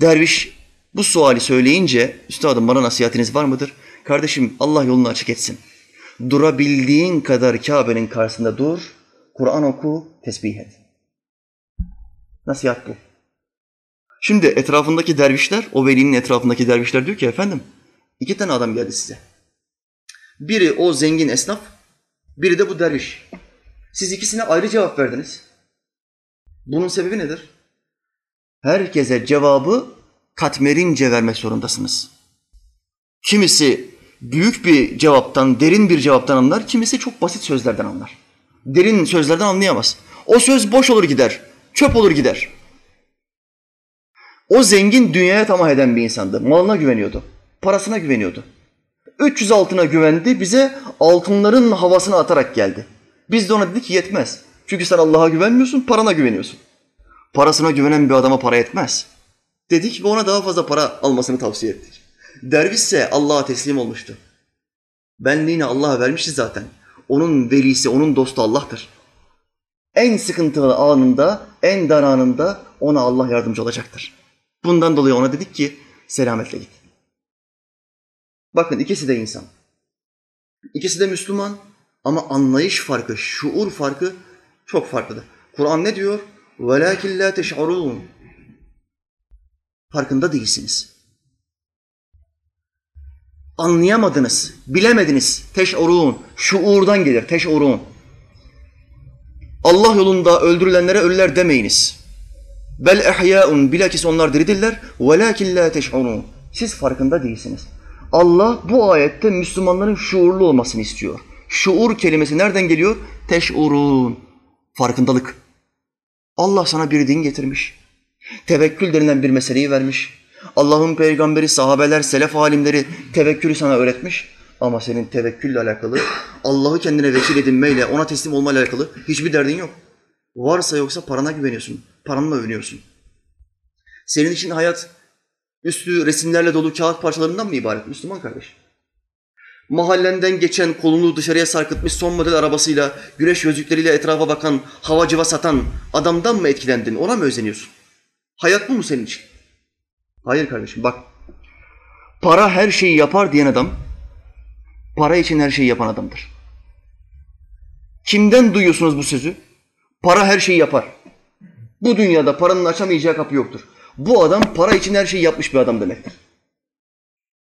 Derviş bu suali söyleyince, üstadım bana nasihatiniz var mıdır? Kardeşim Allah yolunu açık etsin. Durabildiğin kadar Kabe'nin karşısında dur, Kur'an oku, tesbih et. Nasihat bu. Şimdi etrafındaki dervişler, o velinin etrafındaki dervişler diyor ki efendim, iki tane adam geldi size. Biri o zengin esnaf, biri de bu derviş. Siz ikisine ayrı cevap verdiniz. Bunun sebebi nedir? Herkese cevabı katmerince vermek zorundasınız. Kimisi büyük bir cevaptan, derin bir cevaptan anlar, kimisi çok basit sözlerden anlar. Derin sözlerden anlayamaz. O söz boş olur gider, çöp olur gider. O zengin dünyaya tamah eden bir insandı. Malına güveniyordu, parasına güveniyordu. üç yüz altına güvendi, bize altınların havasını atarak geldi. Biz de ona dedik ki yetmez. Çünkü sen Allah'a güvenmiyorsun, parana güveniyorsun. Parasına güvenen bir adama para yetmez. Dedik ve ona daha fazla para almasını tavsiye ettik. Dervişse Allah'a teslim olmuştu. Benliğini Allah'a vermişti zaten. Onun velisi, onun dostu Allah'tır. En sıkıntılı anında, en dar anında ona Allah yardımcı olacaktır. Bundan dolayı ona dedik ki selametle git. Bakın ikisi de insan. İkisi de Müslüman ama anlayış farkı, şuur farkı çok farklıdır. Kur'an ne diyor? وَلَاكِنْ لَا تَشْعُرُونَ Farkında değilsiniz. Anlayamadınız, bilemediniz. Teş'urun, şuurdan gelir. Teş'urun. Allah yolunda öldürülenlere ölüler demeyiniz. Bel ehyâun, bilakis onlar diridirler. وَلَاكِنْ لَا تَشْعُرُونَ Siz farkında değilsiniz. Allah bu ayette Müslümanların şuurlu olmasını istiyor. Şuur kelimesi nereden geliyor? Teş'urun. Farkındalık. Allah sana bir din getirmiş. Tevekkül denilen bir meseleyi vermiş. Allah'ın peygamberi, sahabeler, selef alimleri tevekkülü sana öğretmiş. Ama senin tevekkülle alakalı, Allah'ı kendine vekil edinmeyle, ona teslim olmayla alakalı hiçbir derdin yok. Varsa yoksa parana güveniyorsun, paranla övünüyorsun. Senin için hayat üstü resimlerle dolu kağıt parçalarından mı ibaret Müslüman kardeş? Mahallenden geçen, kolunu dışarıya sarkıtmış son model arabasıyla, güneş gözlükleriyle etrafa bakan, hava civa satan adamdan mı etkilendin, ona mı özeniyorsun? Hayat bu mu senin için? Hayır kardeşim bak, para her şeyi yapar diyen adam, para için her şeyi yapan adamdır. Kimden duyuyorsunuz bu sözü? Para her şeyi yapar. Bu dünyada paranın açamayacağı kapı yoktur. Bu adam para için her şeyi yapmış bir adam demektir.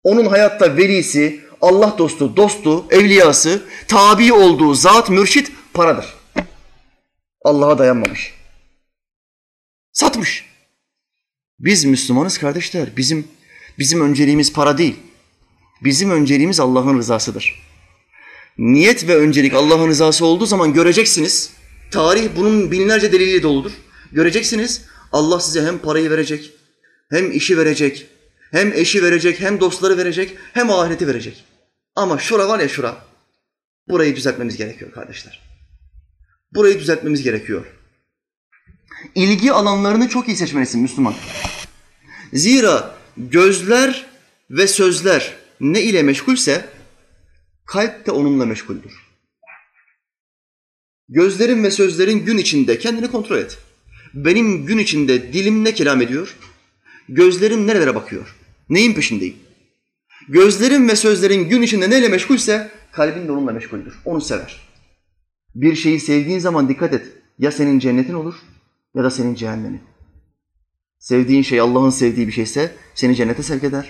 Onun hayatta velisi, Allah dostu, dostu, evliyası, tabi olduğu zat, mürşit paradır. Allah'a dayanmamış. Satmış. Biz Müslümanız kardeşler. Bizim bizim önceliğimiz para değil. Bizim önceliğimiz Allah'ın rızasıdır. Niyet ve öncelik Allah'ın rızası olduğu zaman göreceksiniz. Tarih bunun binlerce deliliyle doludur. Göreceksiniz Allah size hem parayı verecek, hem işi verecek, Hem eşi verecek, hem dostları verecek, hem ahireti verecek. Ama şura var ya şura, burayı düzeltmemiz gerekiyor kardeşler. Burayı düzeltmemiz gerekiyor. İlgi alanlarını çok iyi seçmelisin Müslüman. Zira gözler ve sözler ne ile meşgulse kalp de onunla meşguldür. Gözlerin ve sözlerin gün içinde kendini kontrol et. Benim gün içinde dilim ne kelam ediyor? Gözlerim nerelere bakıyor? Neyin peşindeyim? Gözlerin ve sözlerin gün içinde neyle meşgulse kalbin de onunla meşguldür. Onu sever. Bir şeyi sevdiğin zaman dikkat et. Ya senin cennetin olur ya da senin cehennemin. Sevdiğin şey Allah'ın sevdiği bir şeyse seni cennete sevk eder.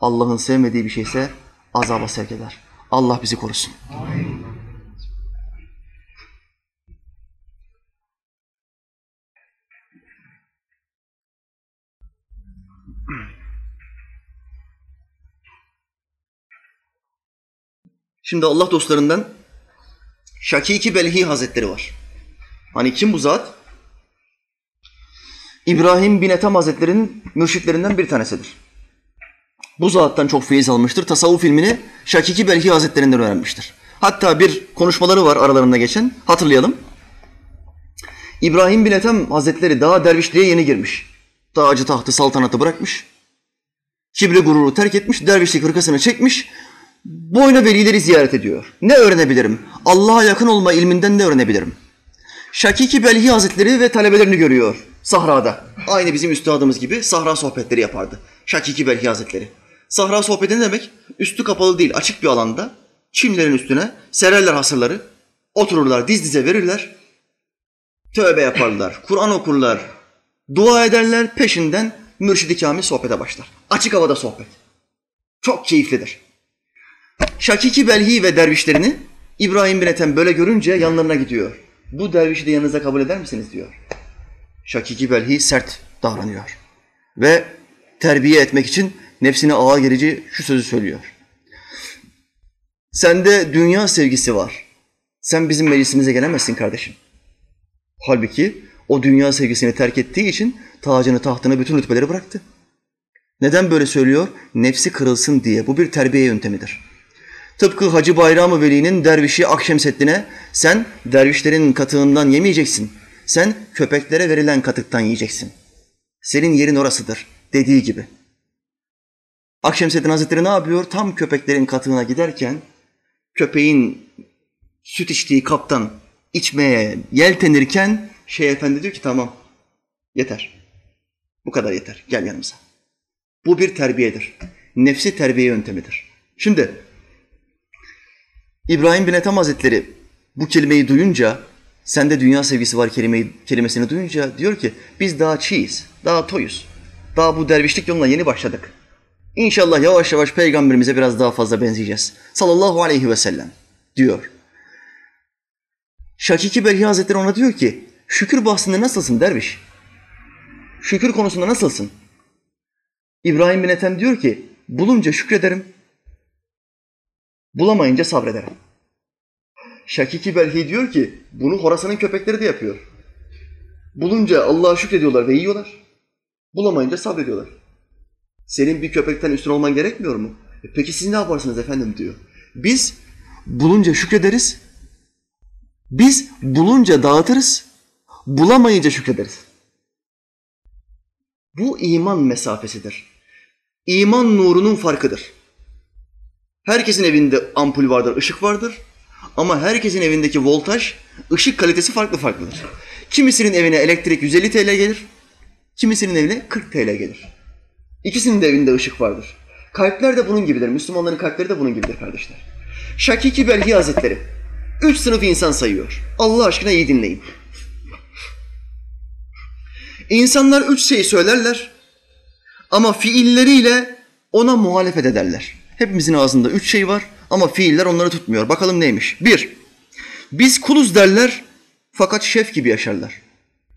Allah'ın sevmediği bir şeyse azaba sevk eder. Allah bizi korusun. Amin. Şimdi Allah dostlarından Şakîk-i Belhî Hazretleri var. Hani kim bu zat? İbrahim bin Ethem Hazretleri'nin mürşitlerinden bir tanesidir. Bu zattan çok feyiz almıştır. Tasavvuf ilmini Şakîk-i Belhî Hazretleri'nden öğrenmiştir. Hatta bir konuşmaları var aralarında geçen. Hatırlayalım. İbrahim bin Ethem Hazretleri daha dervişliğe yeni girmiş. Tacı tahtı, saltanatı bırakmış. Kibri gururu terk etmiş. Dervişlik hırkasını çekmiş. Boyna velileri ziyaret ediyor. Ne öğrenebilirim? Allah'a yakın olma ilminden ne öğrenebilirim? Şakîk-i Belhî Hazretleri ve talebelerini görüyor sahrada. Aynı bizim üstadımız gibi sahra sohbetleri yapardı Şakîk-i Belhî Hazretleri. Sahra sohbeti ne demek? Üstü kapalı değil, açık bir alanda çimlerin üstüne sererler hasırları, otururlar, diz dize verirler, tövbe yaparlar, Kur'an okurlar, dua ederler, peşinden mürşid-i kamil sohbete başlar. Açık havada sohbet. Çok keyiflidir. Şakîk-i Belhî ve dervişlerini İbrahim bin Ethem böyle görünce yanlarına gidiyor. Bu dervişi de yanınıza kabul eder misiniz diyor. Şakîk-i Belhî sert davranıyor. Ve terbiye etmek için nefsine ağa gerici şu sözü söylüyor. Sende dünya sevgisi var. Sen bizim meclisimize gelemezsin kardeşim. Halbuki o dünya sevgisini terk ettiği için tacını, tahtını, bütün rütbeleri bıraktı. Neden böyle söylüyor? Nefsi kırılsın diye. Bu bir terbiye yöntemidir. Tıpkı Hacı Bayram-ı Veli'nin dervişi Akşemseddin'e sen dervişlerin katığından yemeyeceksin, sen köpeklere verilen katıktan yiyeceksin. Senin yerin orasıdır dediği gibi. Akşemseddin Hazretleri ne yapıyor? Tam köpeklerin katığına giderken köpeğin süt içtiği kaptan içmeye yeltenirken Şeyh Efendi diyor ki tamam yeter, bu kadar yeter, gel yanımıza. Bu bir terbiyedir. Nefsi terbiye yöntemidir. Şimdi İbrahim bin Ethem Hazretleri bu kelimeyi duyunca, sende dünya sevgisi var kelimeyi, kelimesini duyunca diyor ki biz daha çiğiz, daha toyuz, daha bu dervişlik yoluna yeni başladık. İnşallah yavaş yavaş peygamberimize biraz daha fazla benzeyeceğiz. Sallallahu aleyhi ve sellem diyor. Şakîk-i Belhî Hazretleri ona diyor ki şükür bahsinde nasılsın derviş? Şükür konusunda nasılsın? İbrahim bin Ethem diyor ki bulunca şükrederim. Bulamayınca sabrederim. Şakîk-i Belhî diyor ki bunu Horasan'ın köpekleri de yapıyor. Bulunca Allah'a şükrediyorlar ve yiyorlar. Bulamayınca sabrediyorlar. Senin bir köpekten üstün olman gerekmiyor mu? E peki siz ne yaparsınız efendim diyor. Biz bulunca şükrederiz. Biz bulunca dağıtırız. Bulamayınca şükrederiz. Bu iman mesafesidir. İman nurunun farkıdır. Herkesin evinde ampul vardır, ışık vardır ama herkesin evindeki voltaj, ışık kalitesi farklı farklıdır. Kimisinin evine elektrik yüz elli TL gelir, kimisinin evine kırk TL gelir. İkisinin de evinde ışık vardır. Kalpler de bunun gibidir, Müslümanların kalpleri de bunun gibidir kardeşler. Şakîk-i Belhî Hazretleri üç sınıf insan sayıyor. Allah aşkına iyi dinleyin. İnsanlar üç şey söylerler ama fiilleriyle ona muhalefet ederler. Hepimizin ağzında üç şey var ama fiiller onları tutmuyor. Bakalım neymiş? Bir, biz kuluz derler fakat şef gibi yaşarlar.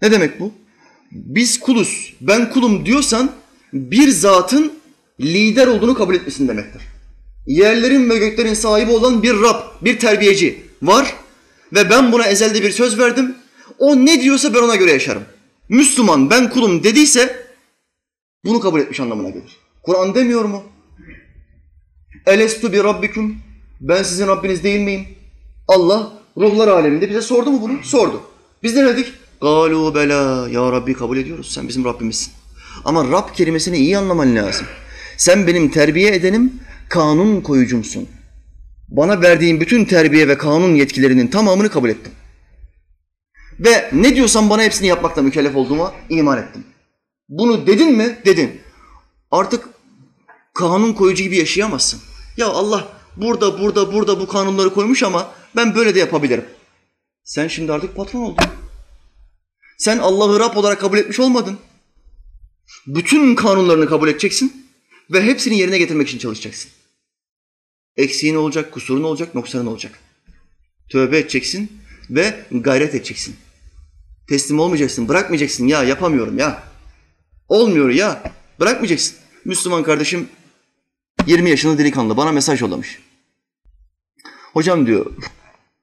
Ne demek bu? Biz kuluz, ben kulum diyorsan bir zatın lider olduğunu kabul etmesin demektir. Yerlerin ve göklerin sahibi olan bir Rab, bir terbiyeci var ve ben buna ezelde bir söz verdim. O ne diyorsa ben ona göre yaşarım. Müslüman ben kulum dediyse bunu kabul etmiş anlamına gelir. Kur'an demiyor mu? Elestu bi rabbikum, ben sizin Rabbiniz değil miyim? Allah ruhlar aleminde bize sordu mu bunu? Sordu. Biz ne dedik? Galu bela, ya Rabbi kabul ediyoruz, sen bizim Rabbimizsin. Ama Rab kelimesini iyi anlaman lazım. Sen benim terbiye edenim, kanun koyucumsun. Bana verdiğin bütün terbiye ve kanun yetkilerinin tamamını kabul ettim. Ve ne diyorsan bana hepsini yapmakla mükellef olduğuma iman ettim. Bunu dedin mi? Dedin. Artık kanun koyucu gibi yaşayamazsın. Ya Allah burada, burada, burada bu kanunları koymuş ama ben böyle de yapabilirim. Sen şimdi artık patron oldun. Sen Allah'ı Rab olarak kabul etmiş olmadın. Bütün kanunlarını kabul edeceksin ve hepsini yerine getirmek için çalışacaksın. Eksiğin olacak, kusurun olacak, noksanın olacak. Tövbe edeceksin ve gayret edeceksin. Teslim olmayacaksın, bırakmayacaksın. Ya yapamıyorum ya. Olmuyor ya. Bırakmayacaksın. Müslüman kardeşim yirmi yaşında delikanlı bana mesaj yollamış. Hocam diyor,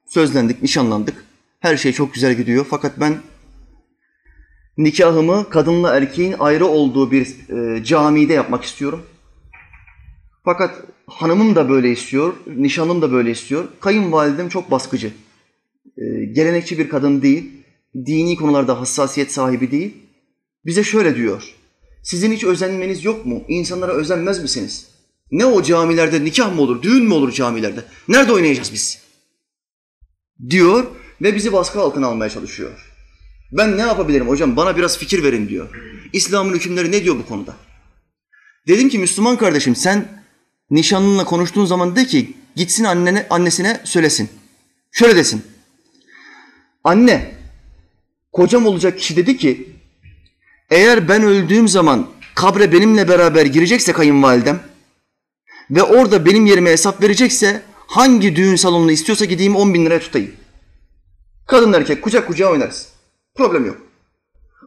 sözlendik, nişanlandık. Her şey çok güzel gidiyor fakat ben nikahımı kadınla erkeğin ayrı olduğu bir e, camide yapmak istiyorum. Fakat hanımım da böyle istiyor, nişanlım da böyle istiyor. Kayınvalidem çok baskıcı. E, gelenekçi bir kadın değil, dini konularda hassasiyet sahibi değil. Bize şöyle diyor, sizin hiç özenmeniz yok mu? İnsanlara özenmez misiniz? Ne o camilerde nikah mı olur, düğün mü olur camilerde? Nerede oynayacağız biz? Diyor ve bizi baskı altına almaya çalışıyor. Ben ne yapabilirim hocam? Bana biraz fikir verin diyor. İslam'ın hükümleri ne diyor bu konuda? Dedim ki Müslüman kardeşim sen nişanlınla konuştuğun zaman de ki gitsin annene, annesine söylesin. Şöyle desin. Anne, kocam olacak kişi dedi ki eğer ben öldüğüm zaman kabre benimle beraber girecekse kayınvalidem ve orada benim yerime hesap verecekse hangi düğün salonunu istiyorsa gideyim on bin liraya tutayım. Kadın erkek kucak kucağa oynarız. Problem yok.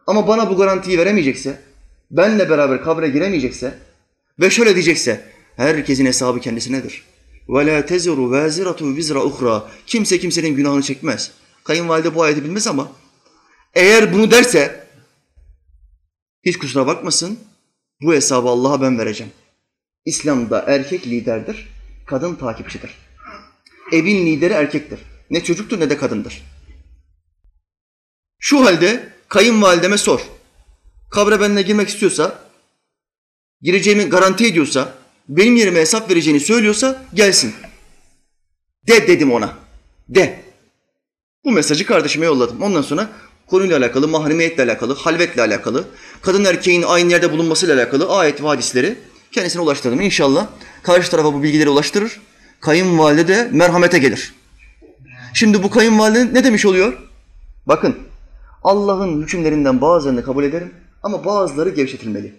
Ama bana bu garantiyi veremeyecekse, benle beraber kabre giremeyecekse ve şöyle diyecekse, herkesin hesabı kendisinedir. وَلَا تَزِرُ وَازِرَةُ وِزْرَ اُخْرَى Kimse kimsenin günahını çekmez. Kayınvalide bu ayeti bilmez ama eğer bunu derse hiç kusura bakmasın, bu hesabı Allah'a ben vereceğim. İslam'da erkek liderdir, kadın takipçidir. Evin lideri erkektir. Ne çocuktur ne de kadındır. Şu halde kayınvalideme sor. Kabre benimle girmek istiyorsa, gireceğimi garanti ediyorsa, benim yerime hesap vereceğini söylüyorsa gelsin. De dedim ona. De. Bu mesajı kardeşime yolladım. Ondan sonra konuyla alakalı, mahremiyetle alakalı, halvetle alakalı, kadın erkeğin aynı yerde bulunmasıyla alakalı ayet ve hadisleri kendisine ulaştırdım. İnşallah karşı tarafa bu bilgileri ulaştırır. Kayınvalide de merhamete gelir. Şimdi bu kayınvalide ne demiş oluyor? Bakın. Allah'ın hükümlerinden bazılarını kabul ederim ama bazıları gevşetilmeli.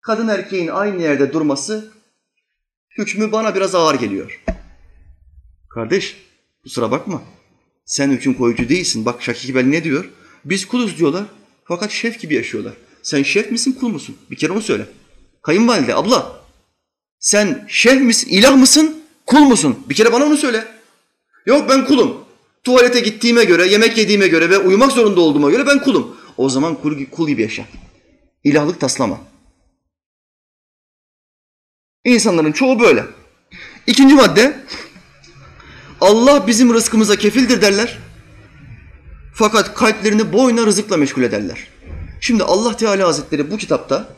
Kadın erkeğin aynı yerde durması hükmü bana biraz ağır geliyor. Kardeş, kusura bakma. Sen hüküm koyucu değilsin. Bak Şakîk Bel ne diyor? Biz kuluz diyorlar fakat şef gibi yaşıyorlar. Sen şef misin, kul musun? Bir kere onu söyle. Kayınvalide, abla. Sen şef misin, ilah mısın, kul musun? Bir kere bana onu söyle. Yok ben kulum. Tuvalete gittiğime göre, yemek yediğime göre ve uyumak zorunda olduğuma göre ben kulum. O zaman kul, kul gibi yaşa. İlahlık taslama. İnsanların çoğu böyle. İkinci madde, Allah bizim rızkımıza kefildir derler. Fakat kalplerini boyuna rızıkla meşgul ederler. Şimdi Allah Teala Hazretleri bu kitapta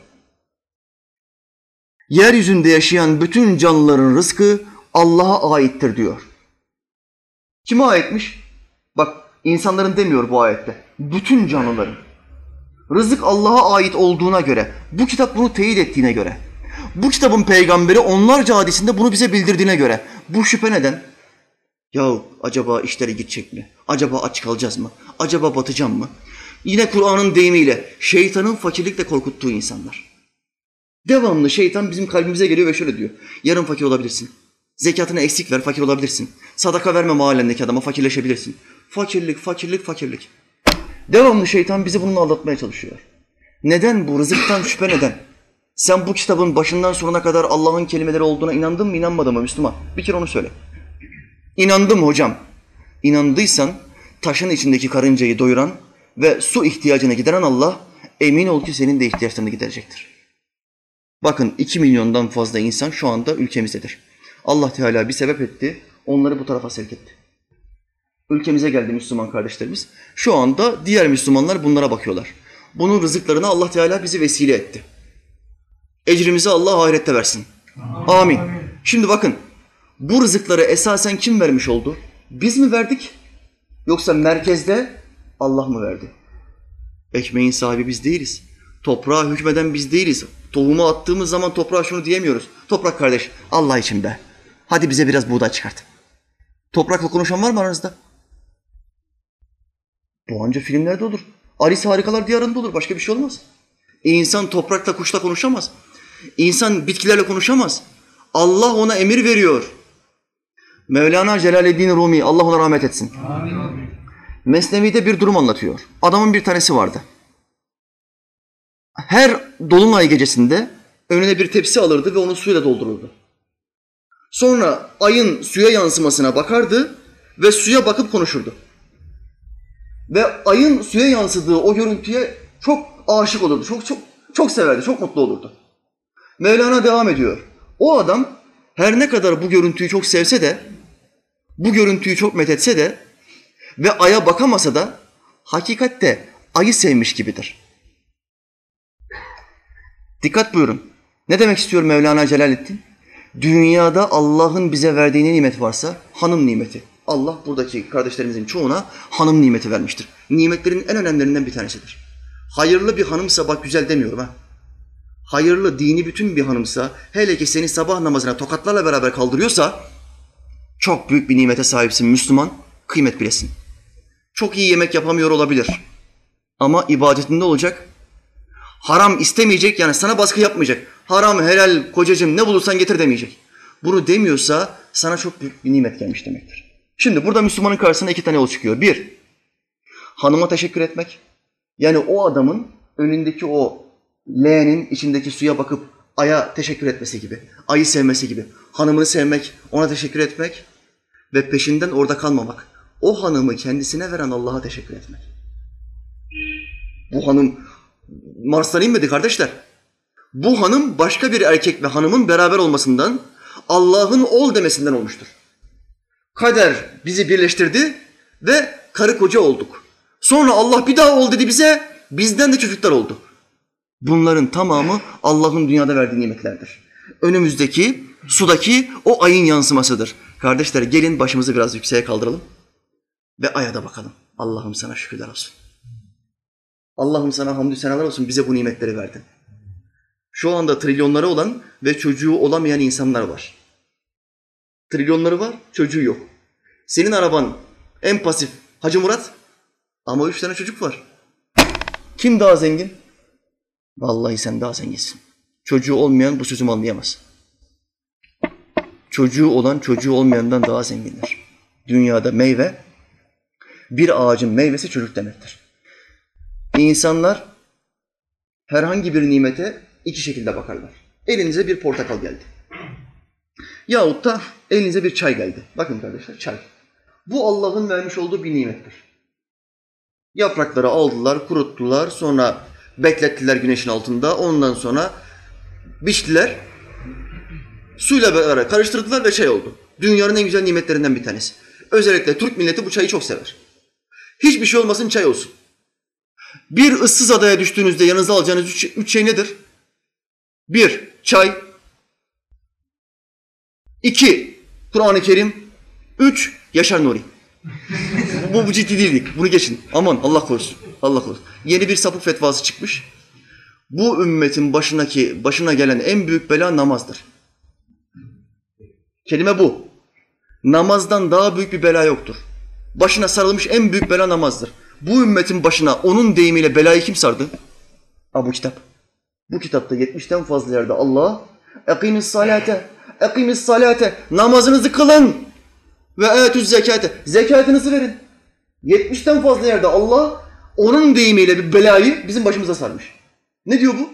yeryüzünde yaşayan bütün canlıların rızkı Allah'a aittir diyor. Kime aitmiş? Bak insanların demiyor bu ayette. Bütün canlıların. Rızık Allah'a ait olduğuna göre, bu kitap bunu teyit ettiğine göre, bu kitabın peygamberi onlarca hadisinde bunu bize bildirdiğine göre bu şüphe neden? Yahu acaba işleri gidecek mi? Acaba aç kalacağız mı? Acaba batacağım mı? Yine Kur'an'ın deyimiyle şeytanın fakirlikle korkuttuğu insanlar. Devamlı şeytan bizim kalbimize geliyor ve şöyle diyor. Yarın fakir olabilirsin. Zekatını eksik ver, fakir olabilirsin. Sadaka verme mahallendeki adama, fakirleşebilirsin. Fakirlik, fakirlik, fakirlik. Devamlı şeytan bizi bununla aldatmaya çalışıyor. Neden bu? Rızıktan şüphe neden? Sen bu kitabın başından sonuna kadar Allah'ın kelimeleri olduğuna inandın mı, inanmadın mı Müslüman? Bir kere onu söyle. İnandım hocam. İnandıysan taşın içindeki karıncayı doyuran ve su ihtiyacını gideren Allah, emin ol ki senin de ihtiyaçlarını giderecektir. Bakın iki milyondan fazla insan şu anda ülkemizdedir. Allah Teala bir sebep etti, onları bu tarafa sevk etti. Ülkemize geldi Müslüman kardeşlerimiz. Şu anda diğer Müslümanlar bunlara bakıyorlar. Bunun rızıklarına Allah Teala bizi vesile etti. Ecrimizi Allah ahirette versin. Amin. Amin. Şimdi bakın, bu rızıkları esasen kim vermiş oldu? Biz mi verdik? Yoksa merkezde Allah mı verdi? Ekmeğin sahibi biz değiliz. Toprağa hükmeden biz değiliz. Tohumu attığımız zaman toprağa şunu diyemiyoruz: toprak kardeş, Allah için be, hadi bize biraz buğday çıkart. Toprakla konuşan var mı aranızda? Doğanca filmlerde olur. Alice Harikalar Diyarı'nda olur. Başka bir şey olmaz. İnsan toprakla, kuşla konuşamaz. İnsan bitkilerle konuşamaz. Allah ona emir veriyor. Mevlana Celaleddin Rumi, Allah ona rahmet etsin, amin, Mesnevi'de bir durum anlatıyor. Adamın bir tanesi vardı. Her dolunay gecesinde önüne bir tepsi alırdı ve onu suyla doldururdu. Sonra ayın suya yansımasına bakardı ve suya bakıp konuşurdu. Ve ayın suya yansıdığı o görüntüye çok aşık olurdu, çok çok çok severdi, çok mutlu olurdu. Mevlana devam ediyor. O adam her ne kadar bu görüntüyü çok sevse de, bu görüntüyü çok methetse de ve aya bakamasa da hakikatte ayı sevmiş gibidir. Dikkat buyurun. Ne demek istiyor Mevlana Celaleddin? Dünyada Allah'ın bize verdiği ne nimet varsa, hanım nimeti. Allah buradaki kardeşlerimizin çoğuna hanım nimeti vermiştir. Nimetlerin en önemlilerinden bir tanesidir. Hayırlı bir hanımsa, bak güzel demiyorum ha, hayırlı, dini bütün bir hanımsa, hele ki seni sabah namazına tokatlarla beraber kaldırıyorsa, çok büyük bir nimete sahipsin Müslüman, kıymet bilesin. Çok iyi yemek yapamıyor olabilir ama ibadetinde olacak, haram istemeyecek, yani sana baskı yapmayacak. Haram, helal, kocacığım ne bulursan getir demeyecek. Bunu demiyorsa sana çok büyük bir nimet gelmiş demektir. Şimdi burada Müslümanın karşısına iki tane yol çıkıyor. Bir, hanıma teşekkür etmek. Yani o adamın önündeki o leğenin içindeki suya bakıp aya teşekkür etmesi gibi, ayı sevmesi gibi. Hanımını sevmek, ona teşekkür etmek ve peşinden orada kalmamak. O hanımı kendisine veren Allah'a teşekkür etmek. Bu hanım Mars'tan inmedi kardeşler. Bu hanım başka bir erkek ve hanımın beraber olmasından, Allah'ın ol demesinden olmuştur. Kader bizi birleştirdi ve karı koca olduk. Sonra Allah bir daha ol dedi bize, bizden de çocuklar oldu. Bunların tamamı Allah'ın dünyada verdiği nimetlerdir. Önümüzdeki, sudaki o ayın yansımasıdır. Kardeşler, gelin başımızı biraz yükseğe kaldıralım ve aya da bakalım. Allah'ım sana şükürler olsun. Allah'ım sana hamdü senalar olsun, bize bu nimetleri verdin. Şu anda trilyonları olan ve çocuğu olamayan insanlar var. Trilyonları var, çocuğu yok. Senin araban en pasif Hacı Murat ama üç tane çocuk var. Kim daha zengin? Vallahi sen daha zenginsin. Çocuğu olmayan bu sözümü anlayamaz. Çocuğu olan çocuğu olmayandan daha zengindir. Dünyada meyve, bir ağacın meyvesi çocuk demektir. İnsanlar herhangi bir nimete iki şekilde bakarlar. Elinize bir portakal geldi yahut da elinize bir çay geldi. Bakın kardeşler, çay. Bu Allah'ın vermiş olduğu bir nimettir. Yaprakları aldılar, kuruttular, sonra beklettiler güneşin altında. Ondan sonra biçtiler, suyla beraber karıştırdılar ve çay oldu. Dünyanın en güzel nimetlerinden bir tanesi. Özellikle Türk milleti bu çayı çok sever. Hiçbir şey olmasın, çay olsun. Bir ıssız adaya düştüğünüzde yanınıza alacağınız üç, üç şey nedir? Bir, çay. İki, Kur'an-ı Kerim. Üç, Yaşar Nuri. bu, bu ciddi değildik. Bunu geçin. Aman Allah korusun. Allah korusun. Yeni bir sapık fetvası çıkmış. Bu ümmetin başındaki, başına gelen en büyük bela namazdır. Kelime bu. Namazdan daha büyük bir bela yoktur. Başına sarılmış en büyük bela namazdır. Bu ümmetin başına onun deyimiyle belayı kim sardı? Ha, bu kitap. Bu kitapta yetmişten fazla yerde Allah اَقِيمِ الصَّلَاةَ اَقِيمِ الصَّلَاةَ namazınızı kılın ve اَتُ الزَّكَاةَ zekatınızı verin. yetmişten fazla yerde Allah onun deyimiyle bir belayı bizim başımıza sarmış. Ne diyor bu?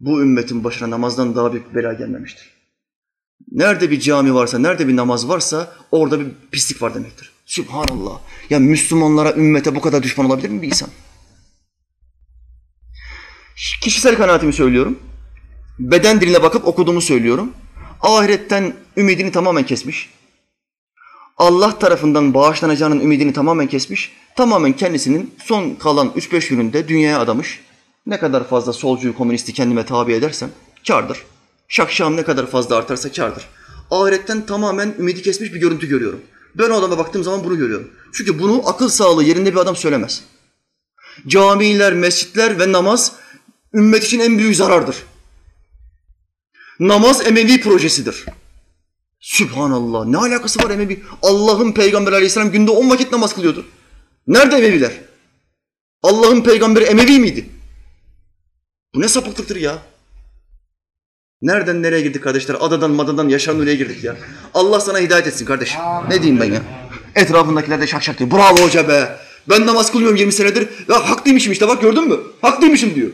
Bu ümmetin başına namazdan daha büyük bir bela gelmemiştir. Nerede bir cami varsa, nerede bir namaz varsa orada bir pislik var demektir. Sübhanallah. Ya Müslümanlara, ümmete bu kadar düşman olabilir mi bir insan? Kişisel kanaatimi söylüyorum. beden diline bakıp okuduğumu söylüyorum. Ahiretten ümidini tamamen kesmiş. Allah tarafından bağışlanacağının ümidini tamamen kesmiş. Tamamen kendisinin son kalan üç beş gününde dünyaya adamış. Ne kadar fazla solcuyu, komünisti kendime tabi edersem kârdır. Şakşam ne kadar fazla artarsa kârdır. Ahiretten tamamen ümidi kesmiş bir görüntü görüyorum. Ben o adama baktığım zaman bunu görüyorum. Çünkü bunu akıl sağlığı yerinde bir adam söylemez. Camiler, mescitler ve namaz ümmet için en büyük zarardır. Namaz Emevi projesidir. Sübhanallah, ne alakası var Emevi? Allah'ın Peygamberi Aleyhisselam günde on vakit namaz kılıyordu. Nerede Emeviler? Allah'ın Peygamberi Emevi miydi? Bu ne sapıklıktır ya? Nereden nereye girdik kardeşler? Adadan madadan Yaşar Nuri'ye girdik ya. Allah sana hidayet etsin kardeşim. Ne diyeyim ben ya? Etrafındakiler de şak şak diyor. Bravo hoca be. Ben namaz kılmıyorum yirmi senedir. Ya haklıymışım işte bak gördün mü? Haklıymışım diyor.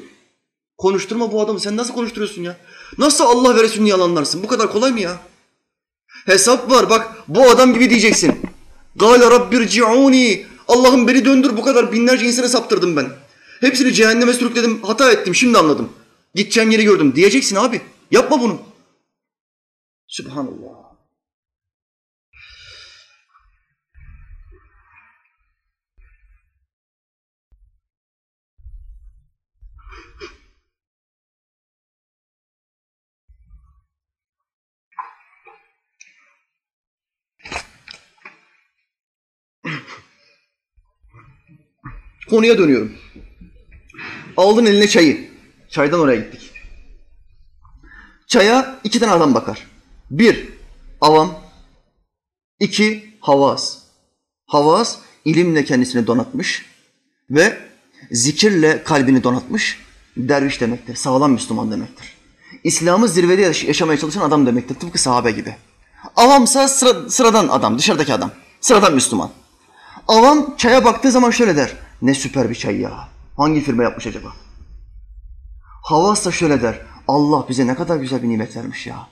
Konuşturma bu adamı. Sen nasıl konuşturuyorsun ya? Nasıl Allah ve Resulü'nü yalanlarsın? Bu kadar kolay mı ya? Hesap var bak. Bu adam gibi diyeceksin. Gâle rabbirci'ûni. Allah'ım beni döndür. Bu kadar binlerce insana saptırdım ben. Hepsini cehenneme sürükledim. Hata ettim. Şimdi anladım. Gideceğim yeri gördüm. Diyeceksin abi. Yapma bunu. Sübhanallah. Konuya dönüyorum. Aldın eline çayı. Çaydan oraya gittik. Çaya iki tane adam bakar. Bir, avam. İki, havas. Havas, ilimle kendisini donatmış ve zikirle kalbini donatmış. Derviş demektir, sağlam Müslüman demektir. İslam'ı zirvede yaşamaya çalışan adam demektir, tıpkı sahabe gibi. Avamsa sıra, sıradan adam, dışarıdaki adam. Sıradan Müslüman. Avam çaya baktığı zaman şöyle der. Ne süper bir çay ya. Hangi firma yapmış acaba? Havas da şöyle der. Allah bize ne kadar güzel bir nimet vermiş ya.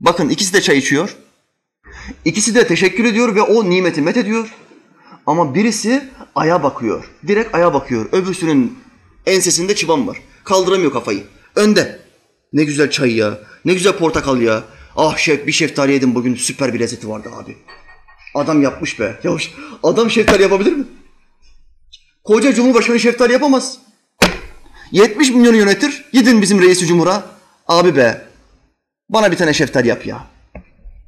Bakın ikisi de çay içiyor. İkisi de teşekkür ediyor ve o nimeti met ediyor. Ama birisi aya bakıyor. Direkt aya bakıyor. Öbürsünün ensesinde çıban var. Kaldıramıyor kafayı. Önde. Ne güzel çay ya. Ne güzel portakal ya. Ah şef bir şeftali yedim bugün. Süper bir lezzeti vardı abi. Adam yapmış be. Yavuş, adam şeftali yapabilir mi? Koca Cumhurbaşkanı şeftali yapamaz. yetmiş milyonu yönetir. Gidin bizim reisi cumhura. Abi be. Bana bir tane şeftali yap ya.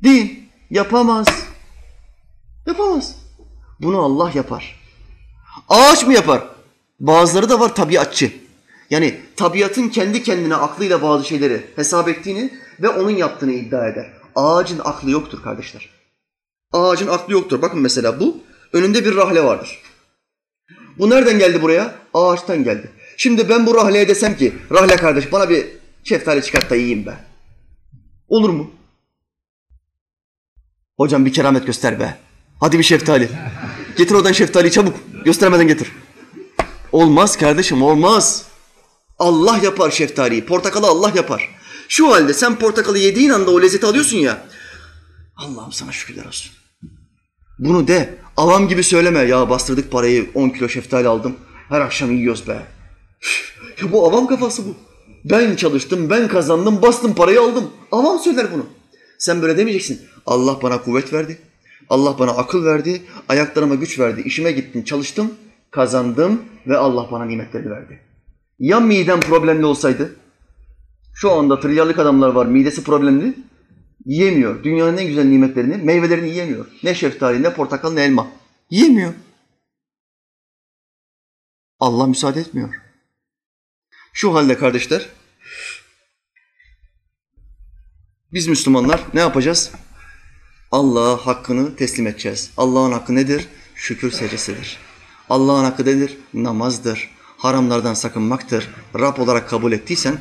Değil. Yapamaz. Yapamaz. Bunu Allah yapar. Ağaç mı yapar? Bazıları da var tabiatçı. Yani tabiatın kendi kendine aklıyla bazı şeyleri hesap ettiğini ve onun yaptığını iddia eder. Ağacın aklı yoktur kardeşler. Ağacın aklı yoktur. Bakın mesela bu. Önünde bir rahle vardır. Bu nereden geldi buraya? Ağaçtan geldi. Şimdi ben bu rahleye desem ki, rahle kardeş bana bir şeftali çıkart da yiyeyim be. Olur mu? Hocam bir keramet göster be. Hadi bir şeftali. Getir oradan şeftaliyi çabuk. Göstermeden getir. Olmaz kardeşim olmaz. Allah yapar şeftaliyi. Portakalı Allah yapar. Şu halde sen portakalı yediğin anda o lezzeti alıyorsun ya. Allah'ım sana şükürler olsun. Bunu de. Avam gibi söyleme. Ya bastırdık parayı on kilo şeftali aldım. Her akşam yiyoruz be. Ya bu avam kafası bu. Ben çalıştım, ben kazandım, bastım parayı aldım. Avam söyler bunu. Sen böyle demeyeceksin. Allah bana kuvvet verdi. Allah bana akıl verdi. Ayaklarıma güç verdi. İşime gittim, çalıştım, kazandım ve Allah bana nimetleri verdi. Ya midem problemli olsaydı? Şu anda trilyarlık adamlar var. Midesi problemli. Yiyemiyor. Dünyanın en güzel nimetlerini, meyvelerini yiyemiyor. Ne şeftali, ne portakal, ne elma. Yiyemiyor. Allah müsaade etmiyor. Şu halde kardeşler, biz Müslümanlar ne yapacağız? Allah'a hakkını teslim edeceğiz. Allah'ın hakkı nedir? Şükür secdesidir. Allah'ın hakkı nedir? Namazdır. Haramlardan sakınmaktır. Rab olarak kabul ettiysen,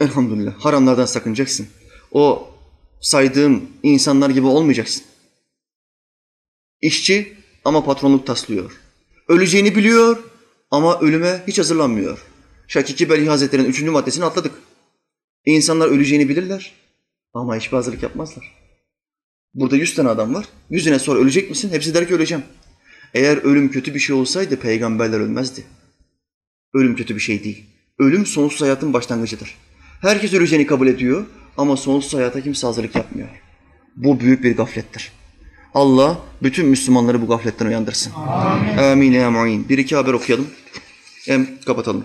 elhamdülillah haramlardan sakınacaksın. O saydığım insanlar gibi olmayacaksın. İşçi ama patronluk taslıyor. Öleceğini biliyor ama ölüme hiç hazırlanmıyor. Şakiki Belhi Hazretleri'nin üçüncü maddesini atladık. İnsanlar öleceğini bilirler ama hiçbir hazırlık yapmazlar. Burada yüz tane adam var. Yüzüne sor ölecek misin? Hepsi der ki öleceğim. Eğer ölüm kötü bir şey olsaydı peygamberler ölmezdi. Ölüm kötü bir şey değil. Ölüm sonsuz hayatın başlangıcıdır. Herkes öleceğini kabul ediyor ama sonsuz hayata kimse hazırlık yapmıyor. Bu büyük bir gaflettir. Allah bütün Müslümanları bu gafletten uyandırsın. Amin. Amin ya mu'in. Bir iki haber okuyalım. Hem kapatalım.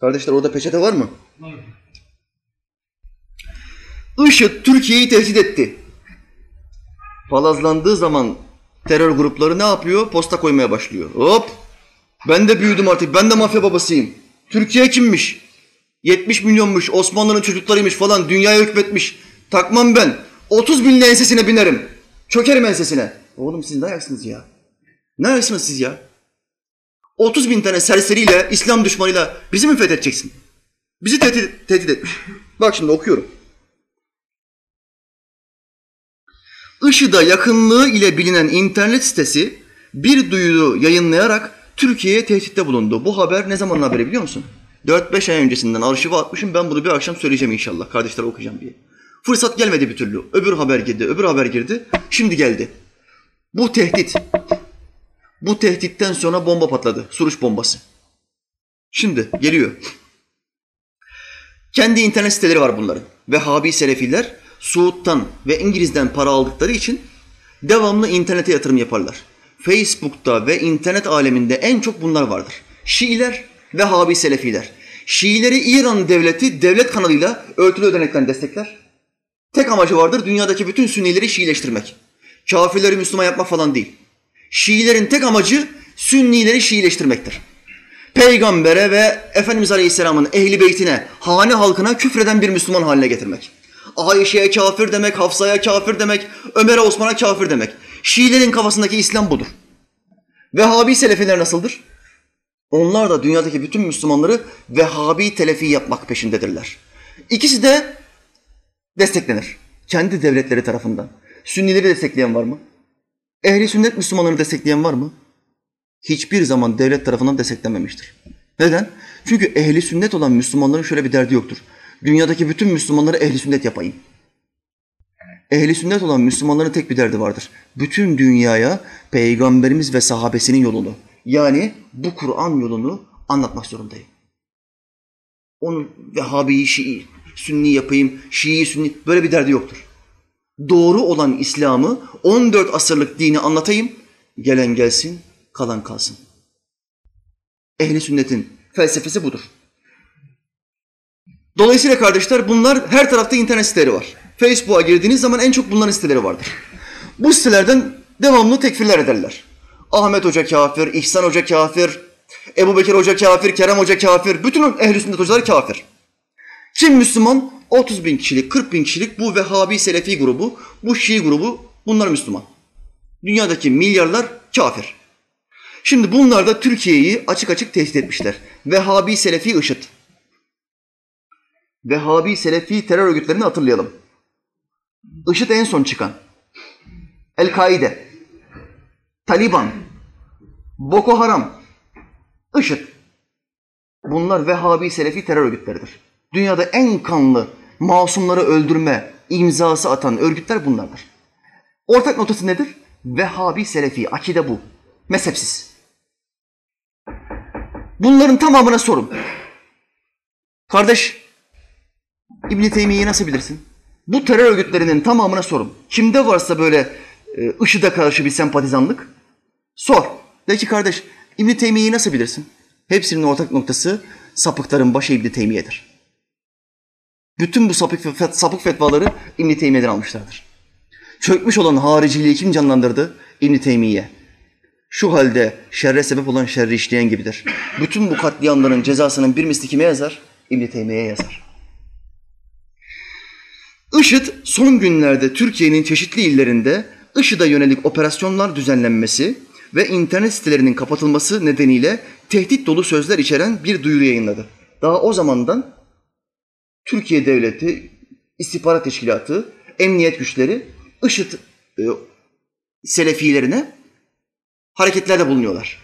Kardeşler orada peçete var mı? Var. IŞİD Türkiye'yi tehdit etti. Palazlandığı zaman terör grupları ne yapıyor? Posta koymaya başlıyor. Hop! Ben de büyüdüm artık. Ben de mafya babasıyım. Türkiye kimmiş? yetmiş milyonmuş. Osmanlı'nın çocuklarıymış falan. Dünyaya hükmetmiş. Takmam ben. otuz binle ensesine binerim. Çökerim ensesine. Oğlum siz ne ayaksınız ya? Ne ayaksınız siz ya? otuz bin tane serseriyle, İslam düşmanıyla bizi mi fethedeceksin? Bizi tehdit, tehdit etmiş. Bak şimdi okuyorum. IŞİD'e yakınlığı ile bilinen internet sitesi bir duyuru yayınlayarak Türkiye'ye tehditte bulundu. Bu haber ne zamanın haberi biliyor musun? dört beş ay öncesinden arşive atmışım. Ben bunu bir akşam söyleyeceğim inşallah. Kardeşler okuyacağım diye. Fırsat gelmedi bir türlü. Öbür haber girdi, öbür haber girdi. Şimdi geldi. Bu tehdit. Bu tehditten sonra bomba patladı. Suruç bombası. Şimdi geliyor. Kendi internet siteleri var bunların. Vehhabi Selefiler Suud'dan ve İngiliz'den para aldıkları için devamlı internete yatırım yaparlar. Facebook'ta ve internet aleminde en çok bunlar vardır. Şiiler ve Vehhabi Selefiler. Şiileri İran devleti devlet kanalıyla örtülü ödenekten destekler. Tek amacı vardır, dünyadaki bütün Sünnileri Şiileştirmek. Kafirleri Müslüman yapmak falan değil. Şiilerin tek amacı Sünnileri Şiileştirmektir. Peygamber'e ve Efendimiz Aleyhisselam'ın ehli beytine, hane halkına küfreden bir Müslüman haline getirmek. Ayşe'ye kafir demek, Hafsa'ya kafir demek, Ömer'e, Osman'a kafir demek. Şiilerin kafasındaki İslam budur. Vehhabi Selefiler nasıldır? Onlar da dünyadaki bütün Müslümanları Vehhabi Telefi yapmak peşindedirler. İkisi de desteklenir. Kendi devletleri tarafından. Sünnileri destekleyen var mı? Ehli sünnet Müslümanları destekleyen var mı? Hiçbir zaman devlet tarafından desteklenmemiştir. Neden? Çünkü ehli sünnet olan Müslümanların şöyle bir derdi yoktur. Dünyadaki bütün Müslümanları ehli sünnet yapayım. Ehli sünnet olan Müslümanların tek bir derdi vardır. Bütün dünyaya Peygamberimiz ve sahabesinin yolunu, yani bu Kur'an yolunu anlatmak zorundayım. Onu Vehhabi'yi Şii, Sünni yapayım, Şii, Sünni, böyle bir derdi yoktur. Doğru olan İslam'ı, on dört asırlık dini anlatayım, gelen gelsin, kalan kalsın. Ehli sünnetin felsefesi budur. Dolayısıyla kardeşler, bunlar her tarafta internet siteleri var. Facebook'a girdiğiniz zaman en çok bunların siteleri vardır. Bu sitelerden devamlı tekfirler ederler. Ahmet Hoca kafir, İhsan Hoca kafir, Ebu Bekir Hoca kafir, Kerem Hoca kafir, bütün ehl-i sünnet hocalar kafir. Kim Müslüman? otuz bin kişilik, kırk bin kişilik bu Vehhabi Selefi grubu, bu Şii grubu, bunlar Müslüman. Dünyadaki milyarlar kafir. Şimdi bunlar da Türkiye'yi açık açık tehdit etmişler. Vehhabi Selefi IŞİD. Vehhabi Selefi terör örgütlerini hatırlayalım. IŞİD en son çıkan. El-Kaide, Taliban, Boko Haram, IŞİD. Bunlar Vehhabi Selefi terör örgütleridir. Dünyada en kanlı, masumları öldürme imzası atan örgütler bunlardır. Ortak notası nedir? Vehhabi Selefi, akide bu. Mezhepsiz. Bunların tamamına sorun. Kardeş, İbn-i Teymiye'yi nasıl bilirsin? Bu terör örgütlerinin tamamına sorun. Kimde varsa böyle e, IŞİD'e karşı bir sempatizanlık, sor. De ki kardeş, İbn-i Teymiye'yi nasıl bilirsin? Hepsinin ortak noktası sapıkların başı İbn-i Teymiye'dir. Bütün bu sapık, sapık fetvaları İbn-i Teymiye'den almışlardır. Çökmüş olan hariciliği kim canlandırdı? İbn-i Teymiye. Şu halde şerre sebep olan şerri işleyen gibidir. Bütün bu katliamların cezasının bir misli kime yazar? İbn-i Teymiye'ye yazar. IŞİD son günlerde Türkiye'nin çeşitli illerinde IŞİD'e yönelik operasyonlar düzenlenmesi ve internet sitelerinin kapatılması nedeniyle tehdit dolu sözler içeren bir duyuru yayınladı. Daha o zamandan Türkiye Devleti, İstihbarat Teşkilatı, Emniyet Güçleri IŞİD e, selefilerine hareketlerde bulunuyorlar.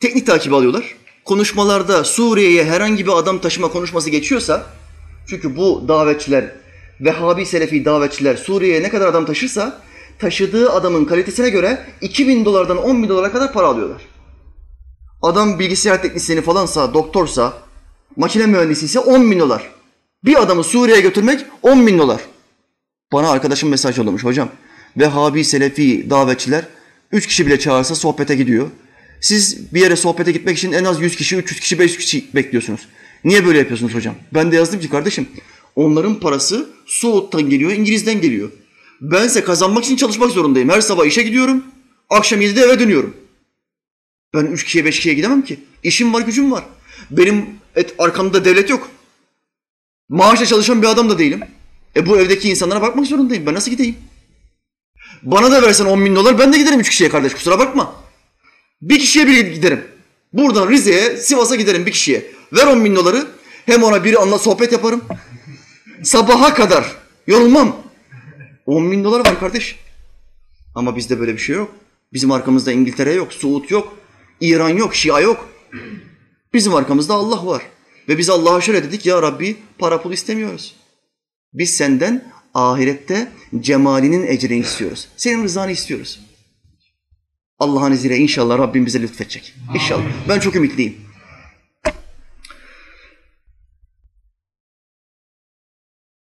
Teknik takibi alıyorlar. Konuşmalarda Suriye'ye herhangi bir adam taşıma konuşması geçiyorsa, çünkü bu davetçiler Vehhabi Selefi davetçiler Suriye'ye ne kadar adam taşırsa taşıdığı adamın kalitesine göre iki bin dolardan on bin dolara kadar para alıyorlar. Adam bilgisayar teknisyeni falansa, doktorsa, makine mühendisi ise on bin dolar. Bir adamı Suriye'ye götürmek on bin dolar. Bana arkadaşım mesaj yollamış. Hocam, Vehhabi Selefi davetçiler üç kişi bile çağırsa sohbete gidiyor. Siz bir yere sohbete gitmek için en az yüz kişi, üç yüz kişi, beş yüz kişi bekliyorsunuz. Niye böyle yapıyorsunuz hocam? Ben de yazdım ki kardeşim, onların parası Suud'dan geliyor, İngiliz'den geliyor. Bense kazanmak için çalışmak zorundayım. Her sabah işe gidiyorum, akşam yedide eve dönüyorum. Ben üç kişiye, beş kişiye gidemem ki. İşim var, gücüm var. Benim et, arkamda devlet yok. Maaşla çalışan bir adam da değilim. E bu evdeki insanlara bakmak zorundayım. Ben nasıl gideyim? Bana da versen on bin dolar, ben de giderim üç kişiye kardeş, kusura bakma. Bir kişiye bir giderim. Buradan Rize'ye, Sivas'a giderim bir kişiye. Ver on bin doları, hem ona biri anla sohbet yaparım. Sabaha kadar yorulmam. on bin dolar var kardeş. Ama bizde böyle bir şey yok. Bizim arkamızda İngiltere yok, Suud yok, İran yok, Şia yok. Bizim arkamızda Allah var. Ve biz Allah'a şöyle dedik, ya Rabbi para pul istemiyoruz. Biz senden ahirette cemalinin ecrini istiyoruz. Senin rızanı istiyoruz. Allah'ın izniyle inşallah Rabbim bize lütfedecek. İnşallah. Ben çok ümitliyim.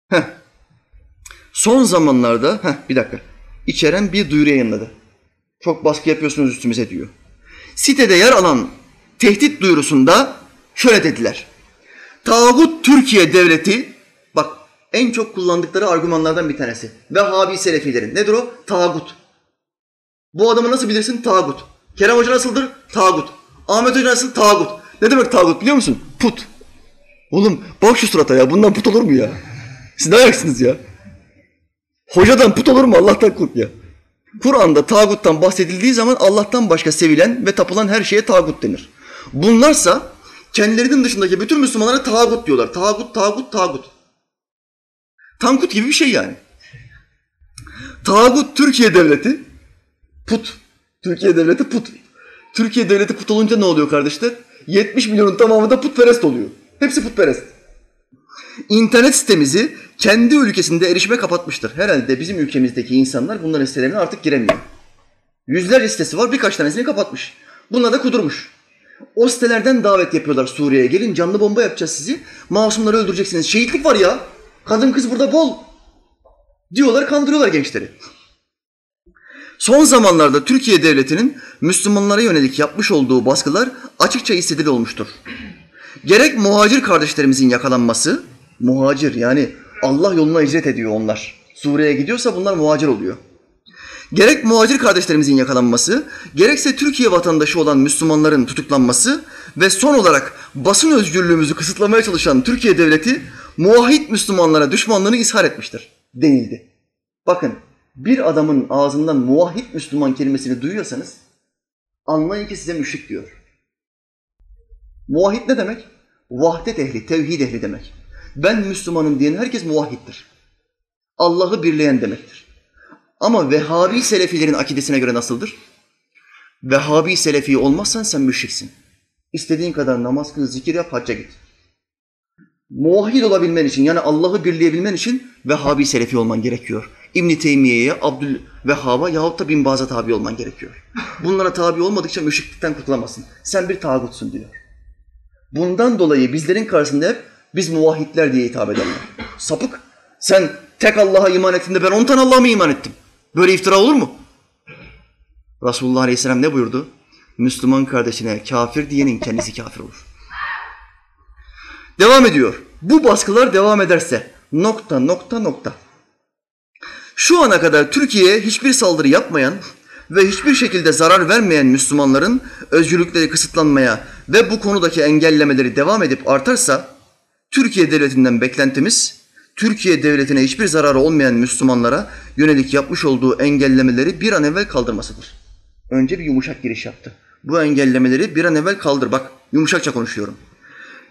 Heh. Son zamanlarda, heh, bir dakika, İçeren bir duyuru yayınladı. Çok baskı yapıyorsunuz üstümüze diyor. Sitede yer alan tehdit duyurusunda şöyle dediler. Tağut Türkiye Devleti, bak en çok kullandıkları argümanlardan bir tanesi. Vehhabi Selefilerin. Nedir o? Tağut. Bu adamı nasıl bilirsin? Tağut. Kerem Hoca nasıldır? Tağut. Ahmet Hoca nasıl? Tağut. Ne demek tağut biliyor musun? Put. Oğlum bak şu surata ya, bundan put olur mu ya? Siz ne ayaksınız ya? Hocadan put olur mu? Allah'tan kork ya. Kur'an'da tağuttan bahsedildiği zaman Allah'tan başka sevilen ve tapılan her şeye tağut denir. Bunlarsa kendilerinin dışındaki bütün Müslümanlara tağut diyorlar. Tağut, tağut, tağut. Tankut gibi bir şey yani. Tağut Türkiye Devleti put. Türkiye Devleti put. Türkiye Devleti put olunca ne oluyor kardeşler? yetmiş milyonun tamamı da putperest oluyor. Hepsi putperest. İnternet sitemizi kendi ülkesinde erişime kapatmıştır. Herhalde bizim ülkemizdeki insanlar bunların sitelerine artık giremiyor. Yüzlerce sitesi var, birkaç tanesini kapatmış. Bunlar da kudurmuş. O sitelerden davet yapıyorlar Suriye'ye. Gelin canlı bomba yapacağız sizi. Masumları öldüreceksiniz. Şehitlik var ya. Kadın kız burada bol. Diyorlar, kandırıyorlar gençleri. Son zamanlarda Türkiye Devleti'nin Müslümanlara yönelik yapmış olduğu baskılar açıkça hissedilir olmuştur. Gerek muhacir kardeşlerimizin yakalanması, muhacir yani Allah yoluna hicret ediyor onlar. Suriye'ye gidiyorsa bunlar muhacir oluyor. Gerek muhacir kardeşlerimizin yakalanması, gerekse Türkiye vatandaşı olan Müslümanların tutuklanması ve son olarak basın özgürlüğümüzü kısıtlamaya çalışan Türkiye Devleti, muahit Müslümanlara düşmanlığını ishar etmiştir denildi. Bakın, bir adamın ağzından muahit Müslüman kelimesini duyuyorsanız anlayın ki size müşrik diyor. Muahit ne demek? Vahdet ehli, tevhid ehli demek. Ben Müslümanım diyen herkes muvahhittir. Allah'ı birleyen demektir. Ama Vehhabi Selefilerin akidesine göre nasıldır? Vehhabi Selefi olmazsan sen müşriksin. İstediğin kadar namaz kıl, zikir yap, hacca git. Muvahhid olabilmen için, yani Allah'ı birleyebilmen için Vehhabi Selefi olman gerekiyor. İbn-i Teymiye'ye, Abdülvehhab'a yahut da Bin Baz'a tabi olman gerekiyor. Bunlara tabi olmadıkça müşriklikten kurtulamazsın. Sen bir tağutsun diyor. Bundan dolayı bizlerin karşısında hep biz muvahhidler diye hitap ederler. Sapık. Sen tek Allah'a iman ettin de ben on tane Allah'a mı iman ettim? Böyle iftira olur mu? Resulullah Aleyhisselam ne buyurdu? Müslüman kardeşine kafir diyenin kendisi kafir olur. Devam ediyor. Bu baskılar devam ederse nokta nokta nokta. Şu ana kadar Türkiye'ye hiçbir saldırı yapmayan ve hiçbir şekilde zarar vermeyen Müslümanların özgürlükleri kısıtlanmaya ve bu konudaki engellemeleri devam edip artarsa Türkiye Devleti'nden beklentimiz, Türkiye Devleti'ne hiçbir zararı olmayan Müslümanlara yönelik yapmış olduğu engellemeleri bir an evvel kaldırmasıdır. Önce bir yumuşak giriş yaptı. Bu engellemeleri bir an evvel kaldır. Bak, yumuşakça konuşuyorum.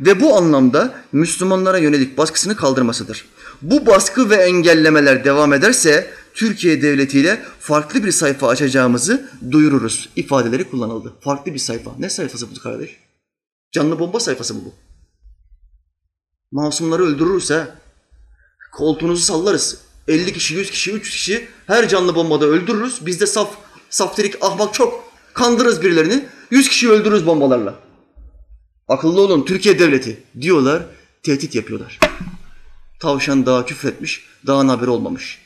Ve bu anlamda Müslümanlara yönelik baskısını kaldırmasıdır. Bu baskı ve engellemeler devam ederse Türkiye Devleti ile farklı bir sayfa açacağımızı duyururuz. İfadeleri kullanıldı. Farklı bir sayfa. Ne sayfası bu kardeş? Canlı bomba sayfası mı bu? Masumları öldürürse, koltuğunuzu sallarız. elli kişi, yüz kişi, üç yüz kişi her canlı bombada öldürürüz. Bizde saf, saftirik, ahmak çok. Kandırırız birilerini. yüz kişi öldürürüz bombalarla. Akıllı olun Türkiye devleti diyorlar, tehdit yapıyorlar. Tavşan daha küfretmiş, dağın haberi olmamış.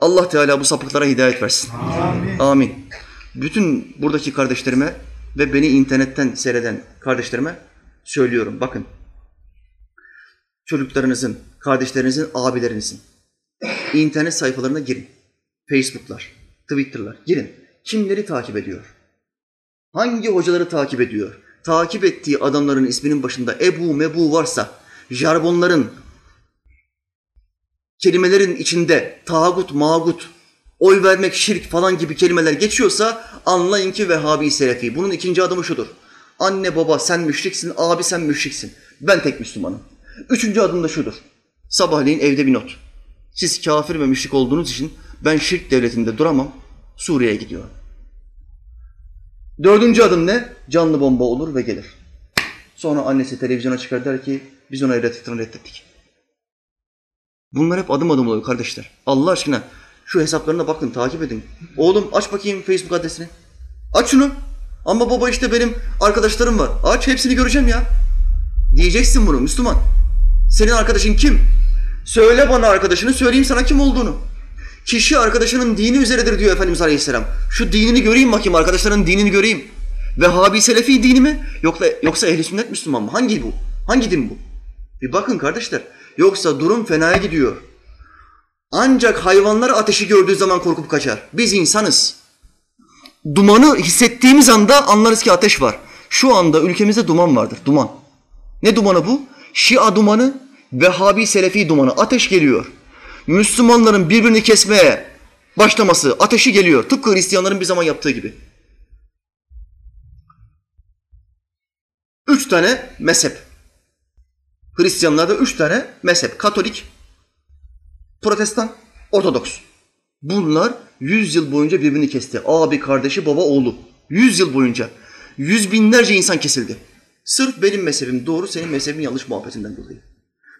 Allah Teala bu sapıklara hidayet versin. Amin. Amin. Bütün buradaki kardeşlerime ve beni internetten seyreden kardeşlerime söylüyorum. Bakın, çocuklarınızın, kardeşlerinizin, abilerinizin internet sayfalarına girin. Facebook'lar, Twitter'lar girin. Kimleri takip ediyor? Hangi hocaları takip ediyor? Takip ettiği adamların isminin başında ebu mebu varsa, jargonların, kelimelerin içinde tağut, mağut, oy vermek, şirk falan gibi kelimeler geçiyorsa anlayın ki Vehhabi Selefi. Bunun ikinci adımı şudur. Anne baba sen müşriksin, abi sen müşriksin. Ben tek Müslümanım. Üçüncü adım da şudur. Sabahleyin evde bir not. Siz kafir ve müşrik olduğunuz için ben şirk devletinde duramam. Suriye'ye gidiyorum. Dördüncü adım ne? Canlı bomba olur ve gelir. Sonra annesi televizyona çıkar der ki biz ona reddettik, reddettik. Bunlar hep adım adım oluyor kardeşler. Allah aşkına şu hesaplarına bakın, takip edin. Oğlum aç bakayım Facebook adresini. Aç şunu. Ama baba işte benim arkadaşlarım var. Aç, hepsini göreceğim ya. Diyeceksin bunu Müslüman. Senin arkadaşın kim? Söyle bana arkadaşını, söyleyeyim sana kim olduğunu. Kişi arkadaşının dini üzeredir diyor Efendimiz Aleyhisselam. Şu dinini göreyim bakayım, arkadaşlarının dinini göreyim. Vehhabi Selefi dini mi? Yoksa, yoksa Ehl-i Sünnet Müslüman mı? Hangi bu? Hangi din bu? Bir bakın kardeşler. Yoksa durum fenaya gidiyor. Ancak hayvanlar ateşi gördüğü zaman korkup kaçar. Biz insanız. Dumanı hissettiğimiz anda anlarız ki ateş var. Şu anda ülkemizde duman vardır. Duman. Ne dumanı bu? Şia dumanı, Vehhabi Selefi dumanı. Ateş geliyor. Müslümanların birbirini kesmeye başlaması, ateşi geliyor. Tıpkı Hristiyanların bir zaman yaptığı gibi. Üç tane mezhep. Hristiyanlarda üç tane mezhep. Katolik, Protestan, Ortodoks. Bunlar yüz yıl boyunca birbirini kesti. Abi, kardeşi, baba, oğlu. Yüz yıl boyunca. Yüz binlerce insan kesildi. Sırf benim mezhebim doğru, senin mezhebin yanlış muhabbetinden dolayı.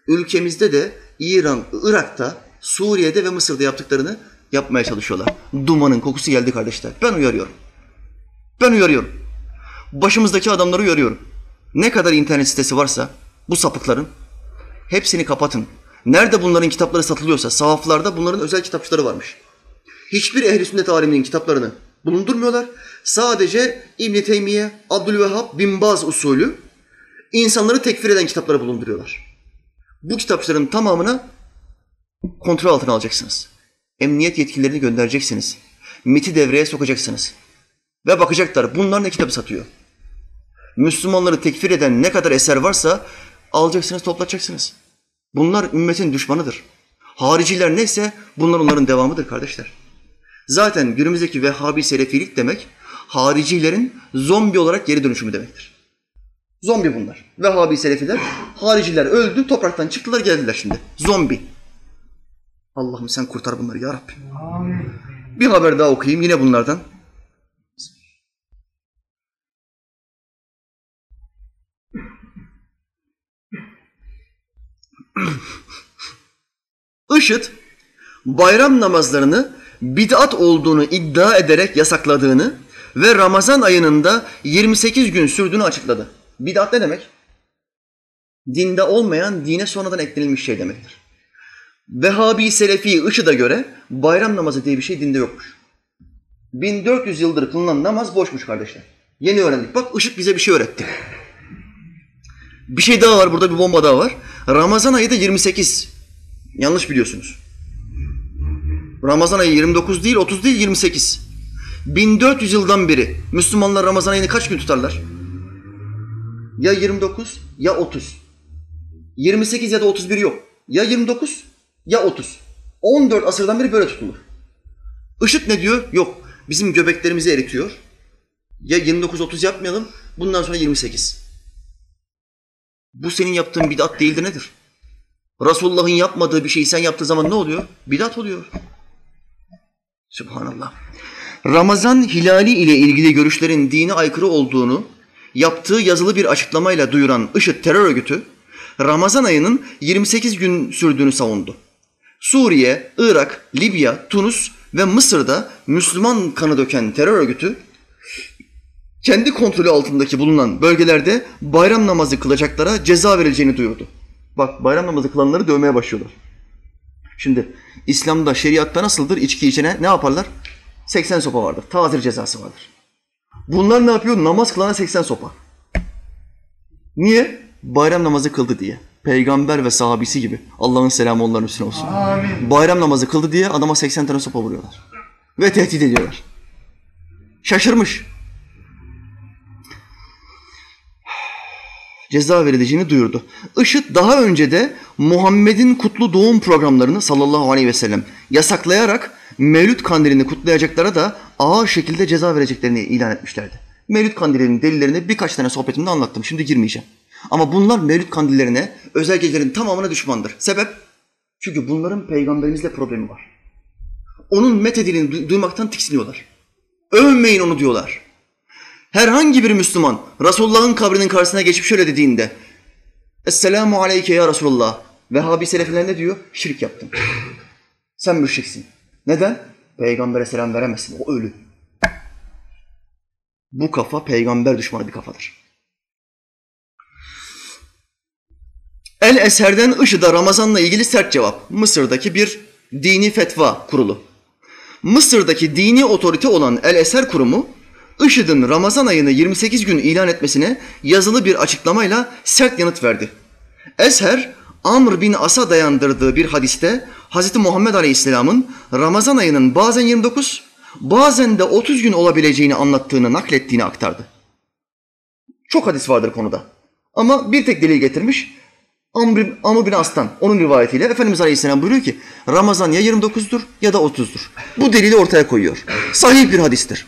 Ülkemizde de İran, Irak'ta, Suriye'de ve Mısır'da yaptıklarını yapmaya çalışıyorlar. Dumanın kokusu geldi kardeşler. Ben uyarıyorum. Ben uyarıyorum. Başımızdaki adamları uyarıyorum. Ne kadar internet sitesi varsa bu sapıkların hepsini kapatın. Nerede bunların kitapları satılıyorsa sahaflarda bunların özel kitapçıları varmış. Hiçbir ehl-i sünnet aliminin kitaplarını bulundurmuyorlar. Sadece İbn-i Teymiye, Abdülvehhab, Bin Baz usulü insanları tekfir eden kitapları bulunduruyorlar. Bu kitapçıların tamamını kontrol altına alacaksınız. Emniyet yetkililerini göndereceksiniz. MİT'i devreye sokacaksınız. Ve bakacaklar bunlar ne kitabı satıyor. Müslümanları tekfir eden ne kadar eser varsa alacaksınız, toplatacaksınız. Bunlar ümmetin düşmanıdır. Hariciler neyse bunlar onların devamıdır kardeşler. Zaten günümüzdeki Vehhabi Selefilik demek haricilerin zombi olarak geri dönüşümü demektir. Zombi bunlar. Vehhabi Selefiler, hariciler öldü, topraktan çıktılar, geldiler şimdi. Zombi. Allah'ım sen kurtar bunları ya Rabbi. Bir haber daha okuyayım yine bunlardan. IŞİD, bayram namazlarını bid'at olduğunu iddia ederek yasakladığını ve Ramazan ayının da yirmi sekiz gün sürdüğünü açıkladı. Bid'at ne demek? Dinde olmayan, dine sonradan eklenilmiş şey demektir. Vehhabi Selefi IŞİD'e göre bayram namazı diye bir şey dinde yokmuş. bin dört yüz yıldır kılınan namaz boşmuş kardeşler. Yeni öğrendik. Bak IŞİD bize bir şey öğretti. Bir şey daha var burada, bir bomba daha var. Ramazan ayı da yirmi sekiz. Yanlış biliyorsunuz. Ramazan ayı yirmi dokuz değil, otuz değil, yirmi sekiz. bin dört yüz yıldan beri Müslümanlar Ramazan ayını kaç gün tutarlar? Ya yirmi dokuz ya otuz. yirmi sekiz ya da otuz bir yok. Ya yirmi dokuz ya otuz. on dört asırdan beri böyle tutulur. IŞİD ne diyor? Yok. Bizim göbeklerimizi eritiyor. Ya yirmi dokuz otuz yapmayalım, bundan sonra yirmi sekiz. Bu senin yaptığın bid'at değildir nedir? Resulullah'ın yapmadığı bir şeyi sen yaptığı zaman ne oluyor? Bid'at oluyor. Subhanallah. Ramazan hilali ile ilgili görüşlerin dine aykırı olduğunu yaptığı yazılı bir açıklamayla duyuran IŞİD terör örgütü, Ramazan ayının yirmi sekiz gün sürdüğünü savundu. Suriye, Irak, Libya, Tunus ve Mısır'da Müslüman kanı döken terör örgütü kendi kontrolü altındaki bulunan bölgelerde bayram namazı kılacaklara ceza verileceğini duyurdu. Bak, bayram namazı kılanları dövmeye başlıyorlar. Şimdi İslam'da, şeriatta nasıldır? İçki içene ne yaparlar? seksen sopa vardır. Tazir cezası vardır. Bunlar ne yapıyor? Namaz kılana seksen sopa. Niye? Bayram namazı kıldı diye. Peygamber ve sahabisi gibi. Allah'ın selamı onların üstüne olsun. Amin. Bayram namazı kıldı diye adama seksen tane sopa vuruyorlar. Ve tehdit ediyorlar. Şaşırmış. Ceza verileceğini duyurdu. IŞİD daha önce de Muhammed'in kutlu doğum programlarını sallallahu aleyhi ve sellem yasaklayarak Mevlüt Kandili'ni kutlayacaklara da ağır şekilde ceza vereceklerini ilan etmişlerdi. Mevlüt Kandili'nin delillerini birkaç tane sohbetimde anlattım. Şimdi girmeyeceğim. Ama bunlar Mevlüt Kandillerine, özel gecelerin tamamına düşmandır. Sebep? Çünkü bunların peygamberimizle problemi var. Onun methedilini duymaktan tiksiniyorlar. Övmeyin onu diyorlar. Herhangi bir Müslüman Resulullah'ın kabrinin karşısına geçip şöyle dediğinde "Esselamu aleyke ya Resulullah." Vehhabi selefiler ne diyor? Şirk yaptın. Sen müşriksin. Neden? Peygambere selam veremezsin. O ölü. Bu kafa peygamber düşmanı bir kafadır. El Eser'den IŞİD'e Ramazan'la ilgili sert cevap. Mısır'daki bir dini fetva kurulu. Mısır'daki dini otorite olan El Eser kurumu IŞİD'in Ramazan ayını yirmi sekiz gün ilan etmesine yazılı bir açıklamayla sert yanıt verdi. Eser, Amr bin As'a dayandırdığı bir hadiste Hz. Muhammed Aleyhisselam'ın Ramazan ayının bazen yirmi dokuz, bazen de otuz gün olabileceğini anlattığını naklettiğini aktardı. Çok hadis vardır konuda ama bir tek delil getirmiş Amr bin As'tan, onun rivayetiyle Efendimiz Aleyhisselam buyuruyor ki Ramazan ya yirmi dokuzdur ya da otuzdur. Bu delili ortaya koyuyor. Sahih bir hadistir.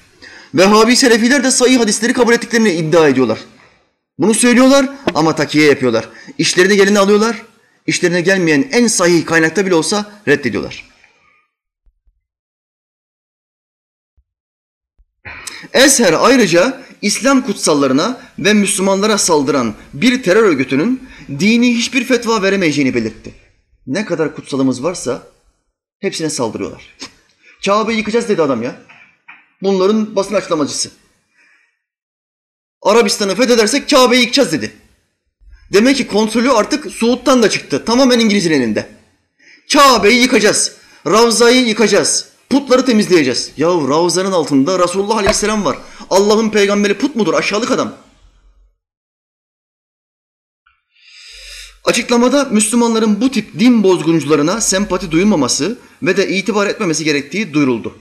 Vehhabi selefiler de sahih hadisleri kabul ettiklerini iddia ediyorlar. Bunu söylüyorlar ama takiye yapıyorlar. İşlerine geleni alıyorlar. İşlerine gelmeyen en sahih kaynakta bile olsa reddediyorlar. Eser ayrıca İslam kutsallarına ve Müslümanlara saldıran bir terör örgütünün dini hiçbir fetva veremeyeceğini belirtti. Ne kadar kutsalımız varsa hepsine saldırıyorlar. Kabe'yi yıkacağız dedi adam ya. Bunların basın açıklamacısı. Arabistan'ı fethedersek Kabe'yi yıkacağız dedi. Demek ki kontrolü artık Suud'dan da çıktı. Tamamen İngiliz'in elinde. Kabe'yi yıkacağız. Ravza'yı yıkacağız. Putları temizleyeceğiz. Yahu Ravza'nın altında Resulullah Aleyhisselam var. Allah'ın peygamberi put mudur? Aşağılık adam. Açıklamada Müslümanların bu tip din bozguncularına sempati duyulmaması ve de itibar etmemesi gerektiği duyuruldu.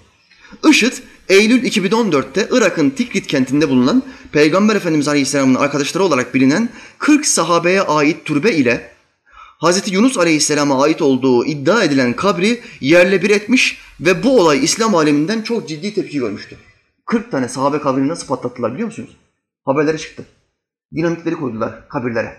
IŞİD, Eylül iki bin on dörtte Irak'ın Tikrit kentinde bulunan Peygamber Efendimiz Aleyhisselam'ın arkadaşları olarak bilinen kırk sahabeye ait türbe ile Hz. Yunus Aleyhisselam'a ait olduğu iddia edilen kabri yerle bir etmiş ve bu olay İslam aleminden çok ciddi tepki görmüştü. kırk tane sahabe kabrini nasıl patlattılar biliyor musunuz? Haberlere çıktı. Dinamitleri koydular kabirlere.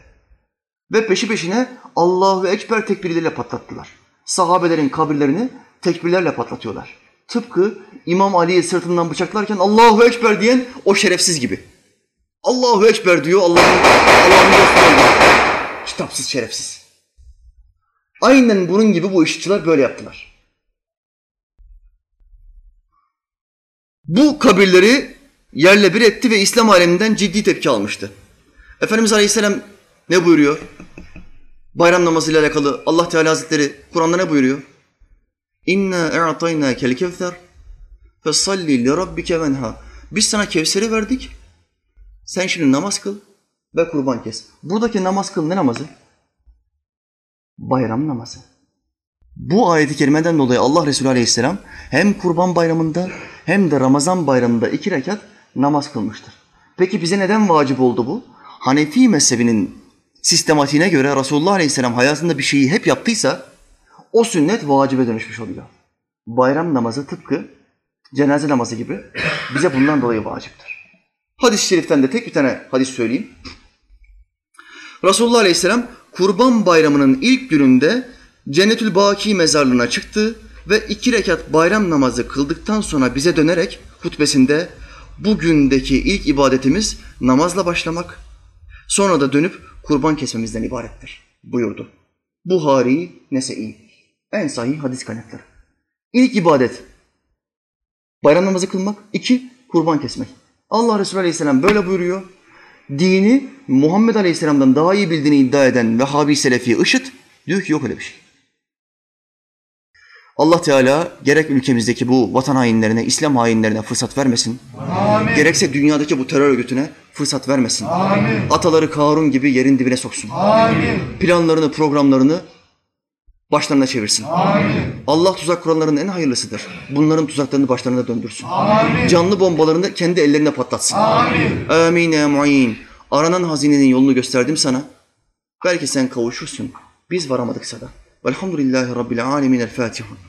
Ve peşi peşine Allahu Ekber tekbirleriyle patlattılar. Sahabelerin kabirlerini tekbirlerle patlatıyorlar. Tıpkı İmam Ali'yi sırtından bıçaklarken Allahu Ekber diyen o şerefsiz gibi. Allahu Ekber diyor, Allah'ın Allah'ın dostları. Kitapsız şerefsiz. Aynen bunun gibi bu IŞİD'çiler böyle yaptılar. Bu kabirleri yerle bir etti ve İslam aleminden ciddi tepki almıştı. Efendimiz Aleyhisselam ne buyuruyor? Bayram namazıyla alakalı Allah Teala Hazretleri Kur'an'da ne buyuruyor? İnna e'ataynâkel kevser fesalli li rabbike venha. Biz sana Kevser'i verdik. Sen şimdi namaz kıl ve kurban kes. Buradaki namaz kıl ne namazı? Bayram namazı. Bu ayet-i kerimeden dolayı Allah Resulü Aleyhisselam hem Kurban Bayramı'nda hem de Ramazan Bayramı'nda iki rekat namaz kılmıştır. Peki bize neden vacip oldu bu? Hanefi mezhebinin sistematiğine göre Resulullah Aleyhisselam hayatında bir şeyi hep yaptıysa o sünnet vacibe dönüşmüş oluyor. Bayram namazı tıpkı cenaze namazı gibi bize bundan dolayı vaciptir. Hadis-i şeriften de tek bir tane hadis söyleyeyim. Resulullah Aleyhisselam Kurban Bayramı'nın ilk gününde Cennetül Baki mezarlığına çıktı ve iki rekat bayram namazı kıldıktan sonra bize dönerek hutbesinde bugündeki ilk ibadetimiz namazla başlamak, sonra da dönüp kurban kesmemizden ibarettir. buyurdu. Buhari, Nese'i. En sahih hadis kaynakları. İlk ibadet, bayram namazı kılmak. İki, kurban kesmek. Allah Resulü Aleyhisselam böyle buyuruyor. Dini Muhammed Aleyhisselam'dan daha iyi bildiğini iddia eden Vehhabi Selefi IŞİD diyor ki yok öyle bir şey. Allah Teala gerek ülkemizdeki bu vatan hainlerine, İslam hainlerine fırsat vermesin. Amin. Gerekse dünyadaki bu terör örgütüne fırsat vermesin. Amin. Ataları Karun gibi yerin dibine soksun. Amin. Planlarını, programlarını başlarına çevirsin. Amin. Allah tuzak kuranların en hayırlısıdır. Bunların tuzaklarını başlarına döndürsün. Amin. Canlı bombalarını kendi ellerine patlatsın. Amin. Amin ya mu'in. Aranan hazinenin yolunu gösterdim sana. Belki sen kavuşursun. Biz varamadıksa da. Velhamdülillahi Rabbil alemin. El Fatiha.